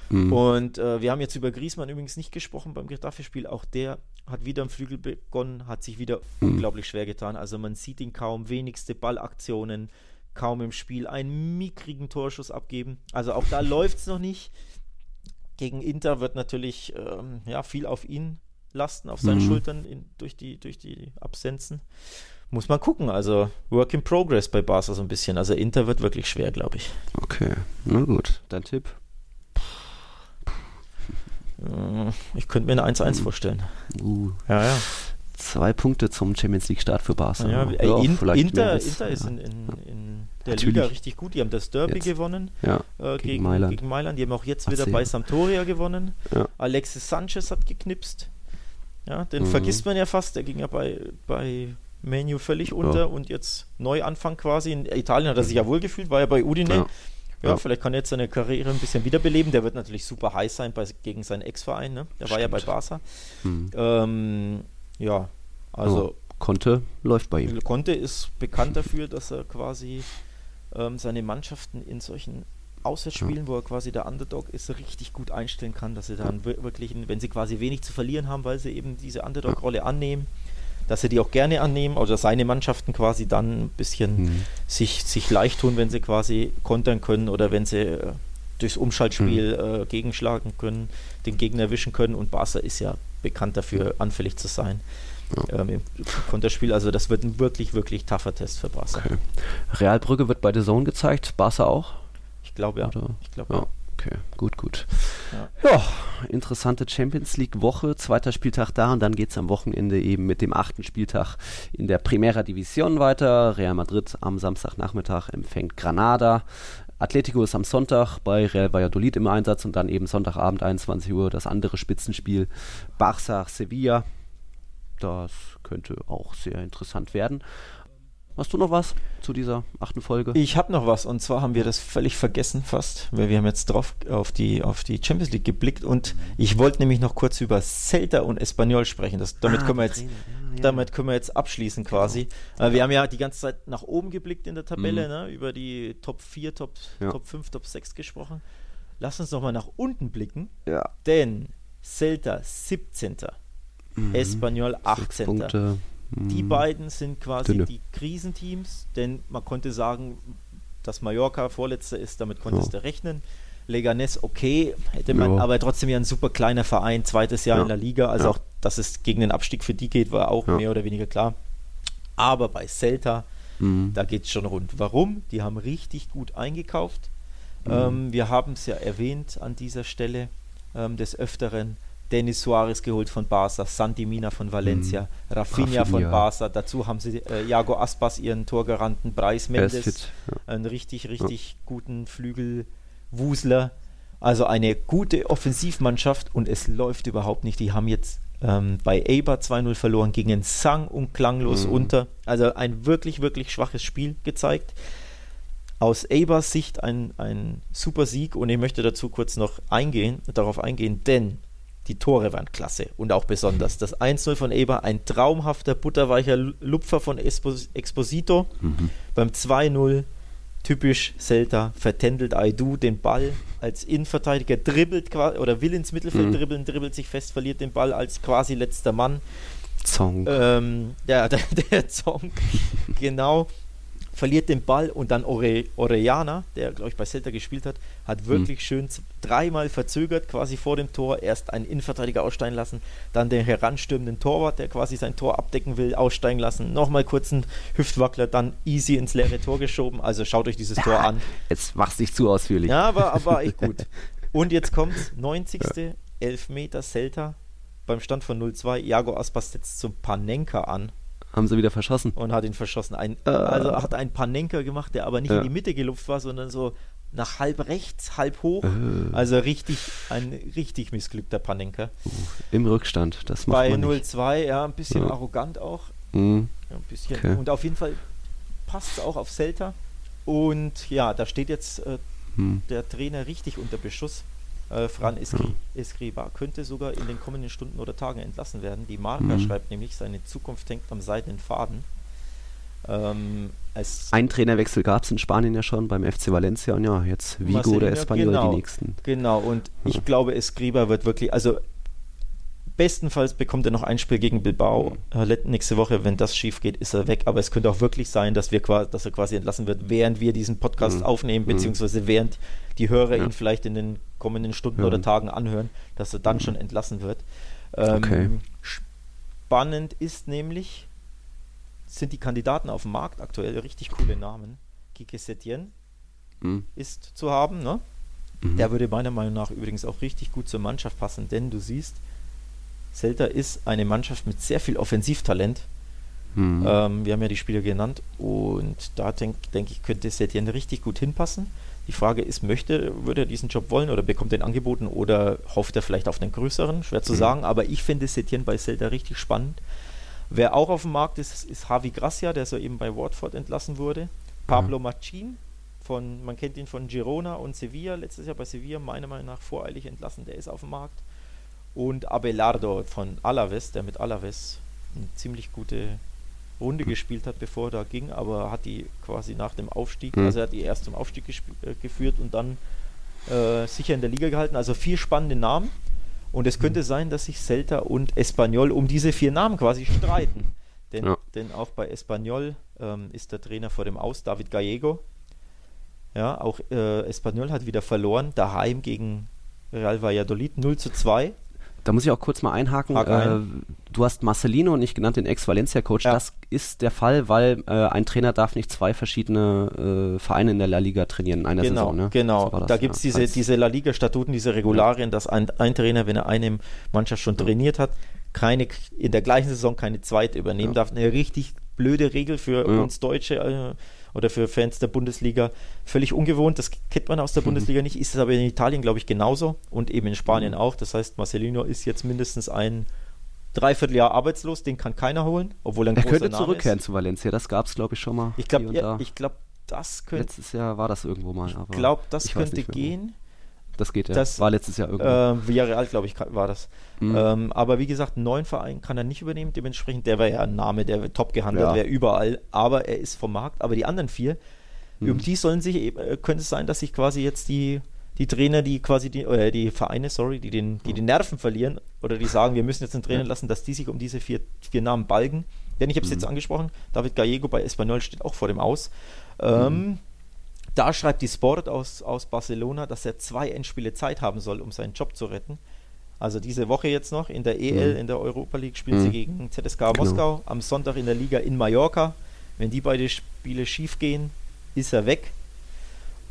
Mhm. Und äh, wir haben jetzt über Griezmann übrigens nicht gesprochen beim Getafe-Spiel. Auch der hat wieder am Flügel begonnen, hat sich wieder mhm. unglaublich schwer getan. Also man sieht ihn kaum, wenigste Ballaktionen, kaum im Spiel, einen mickrigen Torschuss abgeben. Also auch da läuft es noch nicht. Gegen Inter wird natürlich ähm, ja, viel auf ihn lasten, auf seinen mhm. Schultern in, durch, die, durch die Absenzen. Muss man gucken, also Work in Progress bei Barca so ein bisschen. Also Inter wird wirklich schwer, glaube ich. Okay, na gut, dein Tipp? Ich könnte mir eine eins eins mhm. vorstellen. Uh. Ja, ja. Zwei Punkte zum Champions-League-Start für Barca. Ja, ja. Ey, in, Inter, Inter ist ja. in, in, in der Natürlich. Liga richtig gut. Die haben das Derby jetzt. gewonnen ja. äh, gegen, gegen, Mailand. gegen Mailand. Die haben auch jetzt wieder Ach, bei Sampdoria gewonnen. Ja. Alexis Sanchez hat geknipst. Ja, den mhm. vergisst man ja fast. Der ging ja bei, bei Man U völlig ja. unter und jetzt Neuanfang quasi. In Italien hat er sich ja wohlgefühlt, war ja bei Udine. Ja. Ja, ja, vielleicht kann er jetzt seine Karriere ein bisschen wiederbeleben. Der wird natürlich super heiß sein bei, gegen seinen Ex-Verein. Ne? Der Stimmt. war ja bei Barca. Mhm. Ähm, ja, also... Oh. Conte läuft bei ihm. Conte ist bekannt dafür, dass er quasi ähm, seine Mannschaften in solchen Auswärtsspielen, ja. wo er quasi der Underdog ist, richtig gut einstellen kann, dass sie dann ja. wirklich, wenn sie quasi wenig zu verlieren haben, weil sie eben diese Underdog-Rolle ja. annehmen, dass sie die auch gerne annehmen, oder seine Mannschaften quasi dann ein bisschen mhm. sich, sich leicht tun, wenn sie quasi kontern können oder wenn sie äh, durchs Umschaltspiel mhm. äh, gegenschlagen können, den Gegner erwischen können, und Barca ist ja bekannt dafür, anfällig zu sein. Ja. Ähm, Konterspiel, also das wird ein wirklich, wirklich tougher Test für Barca. Okay. Real Brügge wird bei The Zone gezeigt, Barca auch? Ich glaube ja. Ich glaub, ja. ja. Okay, gut, gut. Ja. ja, interessante Champions League Woche, zweiter Spieltag da, und dann geht es am Wochenende eben mit dem achten Spieltag in der Primera División weiter. Real Madrid am Samstagnachmittag empfängt Granada. Atlético ist am Sonntag bei Real Valladolid im Einsatz und dann eben Sonntagabend einundzwanzig Uhr das andere Spitzenspiel Barça Sevilla. Das könnte auch sehr interessant werden. Hast du noch was zu dieser achten Folge? Ich habe noch was, und zwar haben wir das völlig vergessen fast, weil wir haben jetzt drauf auf die, auf die Champions League geblickt, und ich wollte nämlich noch kurz über Celta und Espanyol sprechen. Das, damit, ah, können wir jetzt, ja, ja. damit können wir jetzt abschließen quasi. Genau. Wir haben ja die ganze Zeit nach oben geblickt in der Tabelle, mhm. ne? Über die Top vier, Top, ja. Top fünf, Top sechs gesprochen. lass uns nochmal nach unten blicken. Ja. Denn Celta siebzehnter Mhm. Espanyol achtzehnter Mhm. Die beiden sind quasi Dünne. die Krisenteams, denn man konnte sagen, dass Mallorca Vorletzter ist, damit konntest ja. du rechnen. Leganés, okay, hätte man, ja. aber trotzdem ja ein super kleiner Verein, zweites Jahr ja. in der Liga, also ja. auch, dass es gegen den Abstieg für die geht, war auch ja. mehr oder weniger klar. Aber bei Celta, mhm. da geht es schon rund. Warum? Die haben richtig gut eingekauft. Mhm. Ähm, wir haben es ja erwähnt an dieser Stelle ähm, des Öfteren. Denis Suarez geholt von Barça, Santi Mina von Valencia, hm. Rafinha, Rafinha von Barça. Dazu haben sie äh, Iago Aspas, ihren Torgaranten, Brais Mendes, fit, ja. einen richtig, richtig ja. guten Flügelwusler. Also eine gute Offensivmannschaft und es läuft überhaupt nicht. Die haben jetzt ähm, bei Eibar zwei null verloren, gingen sang- und klanglos mhm. unter. Also ein wirklich, wirklich schwaches Spiel gezeigt. Aus Eibars Sicht ein, ein super Sieg und ich möchte dazu kurz noch eingehen, darauf eingehen, denn die Tore waren klasse und auch besonders. Das eins null von Eibar, ein traumhafter, butterweicher Lupfer von Espos- Exposito. Mhm. Beim zwei null, typisch Celta, vertändelt Aidu den Ball als Innenverteidiger, dribbelt quasi, oder will ins Mittelfeld mhm. dribbeln, dribbelt sich fest, verliert den Ball als quasi letzter Mann. Zonk. Ähm, ja, der, der Zonk, genau. Verliert den Ball und dann Ore, Orellana, der, glaube ich, bei Celta gespielt hat, hat wirklich mhm. schön z- dreimal verzögert, quasi vor dem Tor, erst einen Innenverteidiger aussteigen lassen, dann den heranstürmenden Torwart, der quasi sein Tor abdecken will, aussteigen lassen, nochmal kurz einen Hüftwackler, dann easy ins leere Tor geschoben, also schaut euch dieses ja, Tor an. Jetzt machst du nicht zu ausführlich. Ja, aber, aber echt gut. Und jetzt kommt's, neunzigsten Ja. Elfmeter Celta, beim Stand von null zwei, Iago Aspas setzt zum Panenka an. Haben sie wieder verschossen. Und hat ihn verschossen. Ein, äh, also hat einen Panenka gemacht, der aber nicht äh. in die Mitte gelupft war, sondern so nach halb rechts, halb hoch. Äh. Also richtig, ein richtig missglückter Panenka. Uh, Im Rückstand, das macht man nicht. Bei null zwei, ja, ein bisschen ja. arrogant auch. Mhm. Ja, ein bisschen. Okay. Und auf jeden Fall passt es auch auf Celta. Und ja, da steht jetzt äh, hm. der Trainer richtig unter Beschuss. Äh, Fran Escri- ja. Escribá könnte sogar in den kommenden Stunden oder Tagen entlassen werden. Die Marca mhm. schreibt nämlich, seine Zukunft hängt am seidenen Faden. Ähm, Ein Trainerwechsel gab es in Spanien ja schon beim F C Valencia und ja, jetzt Vigo Marcelino, oder Espanyol genau, die nächsten. Genau, und ja. ich glaube, Escribá wird wirklich, also bestenfalls bekommt er noch ein Spiel gegen Bilbao. Äh, nächste Woche, wenn das schief geht, ist er weg, aber es könnte auch wirklich sein, dass, wir quasi, dass er quasi entlassen wird, während wir diesen Podcast mhm. aufnehmen, beziehungsweise während die Hörer ja. ihn vielleicht in den kommenden Stunden ja. oder Tagen anhören, dass er dann mhm. schon entlassen wird. Ähm, okay. Spannend ist nämlich, sind die Kandidaten auf dem Markt aktuell, richtig coole Namen. Quique Setién mhm. ist zu haben, ne? Mhm. Der würde meiner Meinung nach übrigens auch richtig gut zur Mannschaft passen, denn du siehst, Celta ist eine Mannschaft mit sehr viel Offensivtalent. Mhm. Ähm, wir haben ja die Spieler genannt und da denke denk ich, könnte Setién richtig gut hinpassen. Die Frage ist, möchte, würde er diesen Job wollen oder bekommt er ihn angeboten oder hofft er vielleicht auf einen größeren? Schwer zu mhm. sagen, aber ich finde Setién bei Celta richtig spannend. Wer auch auf dem Markt ist, ist Javi Gracia, der soeben bei Watford entlassen wurde. Pablo mhm. Machín, von, man kennt ihn von Girona und Sevilla, letztes Jahr bei Sevilla, meiner Meinung nach voreilig entlassen, der ist auf dem Markt. Und Abelardo von Alaves, der mit Alaves eine ziemlich gute Runde mhm. gespielt hat, bevor er da ging, aber hat die quasi nach dem Aufstieg, mhm. also er hat die erst zum Aufstieg gesp- äh, geführt und dann äh, sicher in der Liga gehalten, also vier spannende Namen und es mhm. könnte sein, dass sich Celta und Espanyol um diese vier Namen quasi streiten, denn, ja. denn auch bei Espanyol ähm, ist der Trainer vor dem Aus, David Gallego, ja, auch äh, Espanyol hat wieder verloren, daheim gegen Real Valladolid, null zu zwei. Da muss ich auch kurz mal einhaken. Ein. Äh, du hast Marcelino nicht genannt, den Ex-Valencia-Coach. Ja. Das ist der Fall, weil äh, ein Trainer darf nicht zwei verschiedene äh, Vereine in der La Liga trainieren in einer genau, Saison. Ne? Genau, so das, da gibt es ja. diese, diese La Liga-Statuten, diese Regularien, ja. dass ein, ein Trainer, wenn er eine Mannschaft schon ja. trainiert hat, keine in der gleichen Saison keine zweite übernehmen ja. darf. Eine richtig blöde Regel für ja. uns Deutsche äh, oder für Fans der Bundesliga. Völlig ungewohnt, das kennt man aus der mhm. Bundesliga nicht, ist es aber in Italien, glaube ich, genauso und eben in Spanien mhm. auch. Das heißt, Marcelino ist jetzt mindestens ein Dreivierteljahr arbeitslos, den kann keiner holen, obwohl er ein er großer Name ist. Er könnte zurückkehren zu Valencia, das gab es, glaube ich, schon mal. Ich glaube, ja, glaub, das könnte... Letztes Jahr war das irgendwo mal. Aber ich glaube, das ich könnte nicht, gehen. Das geht ja, das war letztes Jahr irgendwo. Äh, Villarreal, glaube ich, war das. Mhm. Ähm, aber wie gesagt, einen neuen Verein kann er nicht übernehmen, dementsprechend, der wäre ja ein Name, der top gehandelt ja. wäre überall, aber er ist vom Markt. Aber die anderen vier, mhm. um die sollen sich, äh, könnte es sein, dass sich quasi jetzt die, die Trainer, die quasi die, äh, die Vereine, sorry, die den, die den Nerven verlieren oder die sagen, wir müssen jetzt einen Trainer lassen, dass die sich um diese vier, vier Namen balgen. Denn ich habe es mhm. jetzt angesprochen, David Gallego bei Espanyol steht auch vor dem Aus. Ähm, mhm. Da schreibt die Sport aus, aus Barcelona, dass er zwei Endspiele Zeit haben soll, um seinen Job zu retten. Also diese Woche jetzt noch in der E L, mhm. in der Europa League spielen mhm. sie gegen Z S K genau. Moskau, am Sonntag in der Liga in Mallorca. Wenn die beiden Spiele schief gehen, ist er weg.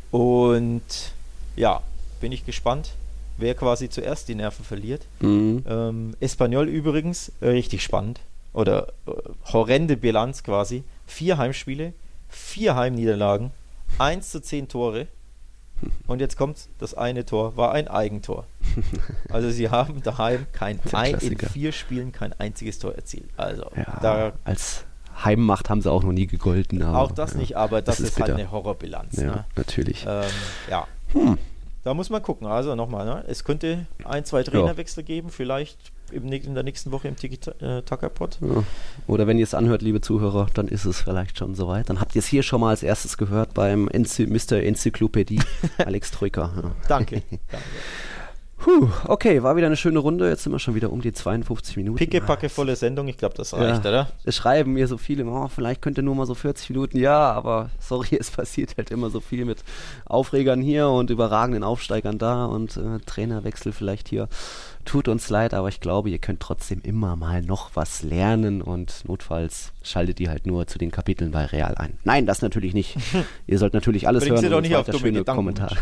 Und ja, bin ich gespannt, wer quasi zuerst die Nerven verliert. Mhm. Ähm, Espanyol übrigens, äh, richtig spannend. Oder äh, horrende Bilanz quasi. Vier Heimspiele, vier Heimniederlagen, eins zu zehn Tore. Und jetzt kommt das eine Tor, war ein Eigentor. Also sie haben daheim kein ein, in vier Spielen kein einziges Tor erzielt. Also ja, da als Heimmacht haben sie auch noch nie gegolten. Aber, auch das ja, nicht, aber das, das ist, ist halt eine Horrorbilanz. Ja, ne? Natürlich. Ähm, ja. Hm. Da muss man gucken. Also nochmal, ne? Es könnte ein, zwei Trainerwechsel ja. geben, vielleicht im, in der nächsten Woche im Tiki-Taka-Pod. Ja. Oder wenn ihr es anhört, liebe Zuhörer, dann ist es vielleicht schon soweit. Dann habt ihr es hier schon mal als erstes gehört beim Enzy- Mister Enzyklopädie Alex Trujka. Ja. Danke. Danke. Puh, okay, war wieder eine schöne Runde. Jetzt sind wir schon wieder um die zweiundfünfzig Minuten. Pickepacke volle Sendung, ich glaube, das reicht, ja, oder? Es schreiben mir so viele, oh, vielleicht könnte nur mal so vierzig Minuten. Ja, aber sorry, es passiert halt immer so viel mit Aufregern hier und überragenden Aufsteigern da und äh, Trainerwechsel vielleicht hier. Tut uns leid, aber ich glaube, ihr könnt trotzdem immer mal noch was lernen und notfalls schaltet ihr halt nur zu den Kapiteln bei Real ein. Nein, das natürlich nicht. Ihr sollt natürlich alles hören. Sie doch und nicht auf dumme Gedanken. Kommentare.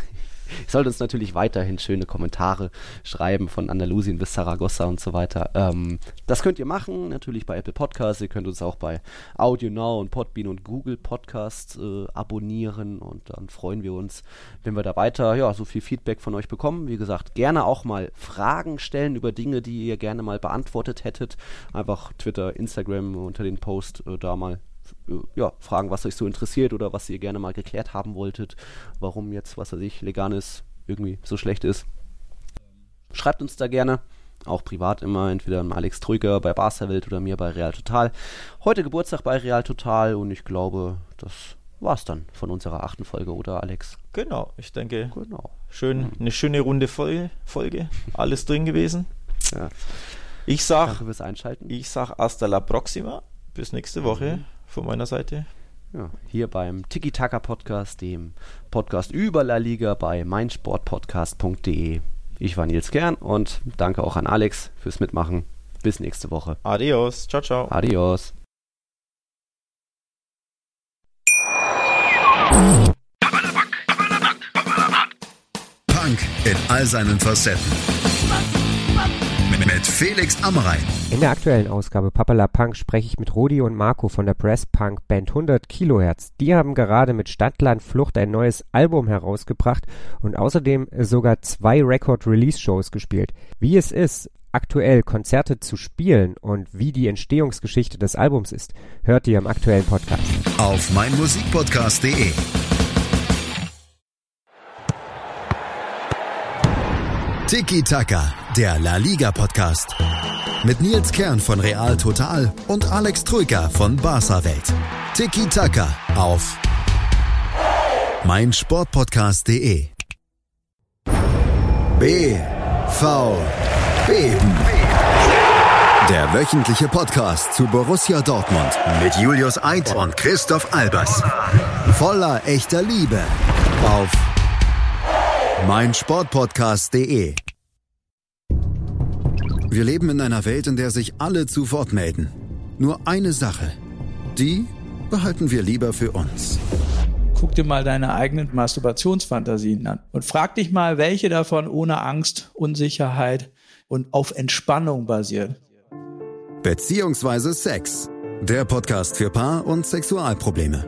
Ihr sollt uns natürlich weiterhin schöne Kommentare schreiben, von Andalusien bis Saragossa und so weiter. Ähm, das könnt ihr machen, natürlich bei Apple Podcasts. Ihr könnt uns auch bei Audio Now und Podbean und Google Podcasts äh, abonnieren und dann freuen wir uns, wenn wir da weiter ja, so viel Feedback von euch bekommen. Wie gesagt, gerne auch mal Fragen stellen über Dinge, die ihr gerne mal beantwortet hättet. Einfach Twitter, Instagram unter den Post äh, da mal ja, fragen, was euch so interessiert oder was ihr gerne mal geklärt haben wolltet, warum jetzt, was weiß ich, Leganés irgendwie so schlecht ist. Schreibt uns da gerne, auch privat immer, entweder an Alex Trujka bei Barça Welt oder mir bei Real Total. Heute Geburtstag bei Real Total und ich glaube, das war's dann von unserer achten Folge, oder Alex? Genau, ich denke, genau. Schön, eine schöne runde Folge, Folge. Alles drin gewesen. Ja. Ich sag, danke fürs Einschalten. Ich sag hasta la próxima, bis nächste Woche. Mhm. Von meiner Seite. Ja, hier beim Tiki-Taka-Podcast, dem Podcast über La Liga bei meinSportPodcast.de. Ich war Nils Kern und danke auch an Alex fürs Mitmachen. Bis nächste Woche. Adios. Ciao, ciao. Adios. Punk in all seinen Facetten. Mit Felix Amrain. In der aktuellen Ausgabe Papala Punk spreche ich mit Rudi und Marco von der Press Punk Band hundert Kilohertz. Die haben gerade mit Stadtland Flucht ein neues Album herausgebracht und außerdem sogar zwei Record-Release-Shows gespielt. Wie es ist, aktuell Konzerte zu spielen und wie die Entstehungsgeschichte des Albums ist, hört ihr im aktuellen Podcast. Auf meinmusikpodcast.de. Tiki Taka, der La Liga Podcast. Mit Nils Kern von Real Total und Alex Trujka von Barça Welt. Tiki Taka auf meinsportpodcast.de. B V B. Der wöchentliche Podcast zu Borussia Dortmund mit Julius Eid und Christoph Albers. Voller echter Liebe auf meinsportpodcast.de. Wir leben in einer Welt, in der sich alle zu Wort melden. Nur eine Sache, die behalten wir lieber für uns. Guck dir mal deine eigenen Masturbationsfantasien an und frag dich mal, welche davon ohne Angst, Unsicherheit und auf Entspannung basieren. Beziehungsweise Sex, der Podcast für Paar- und Sexualprobleme.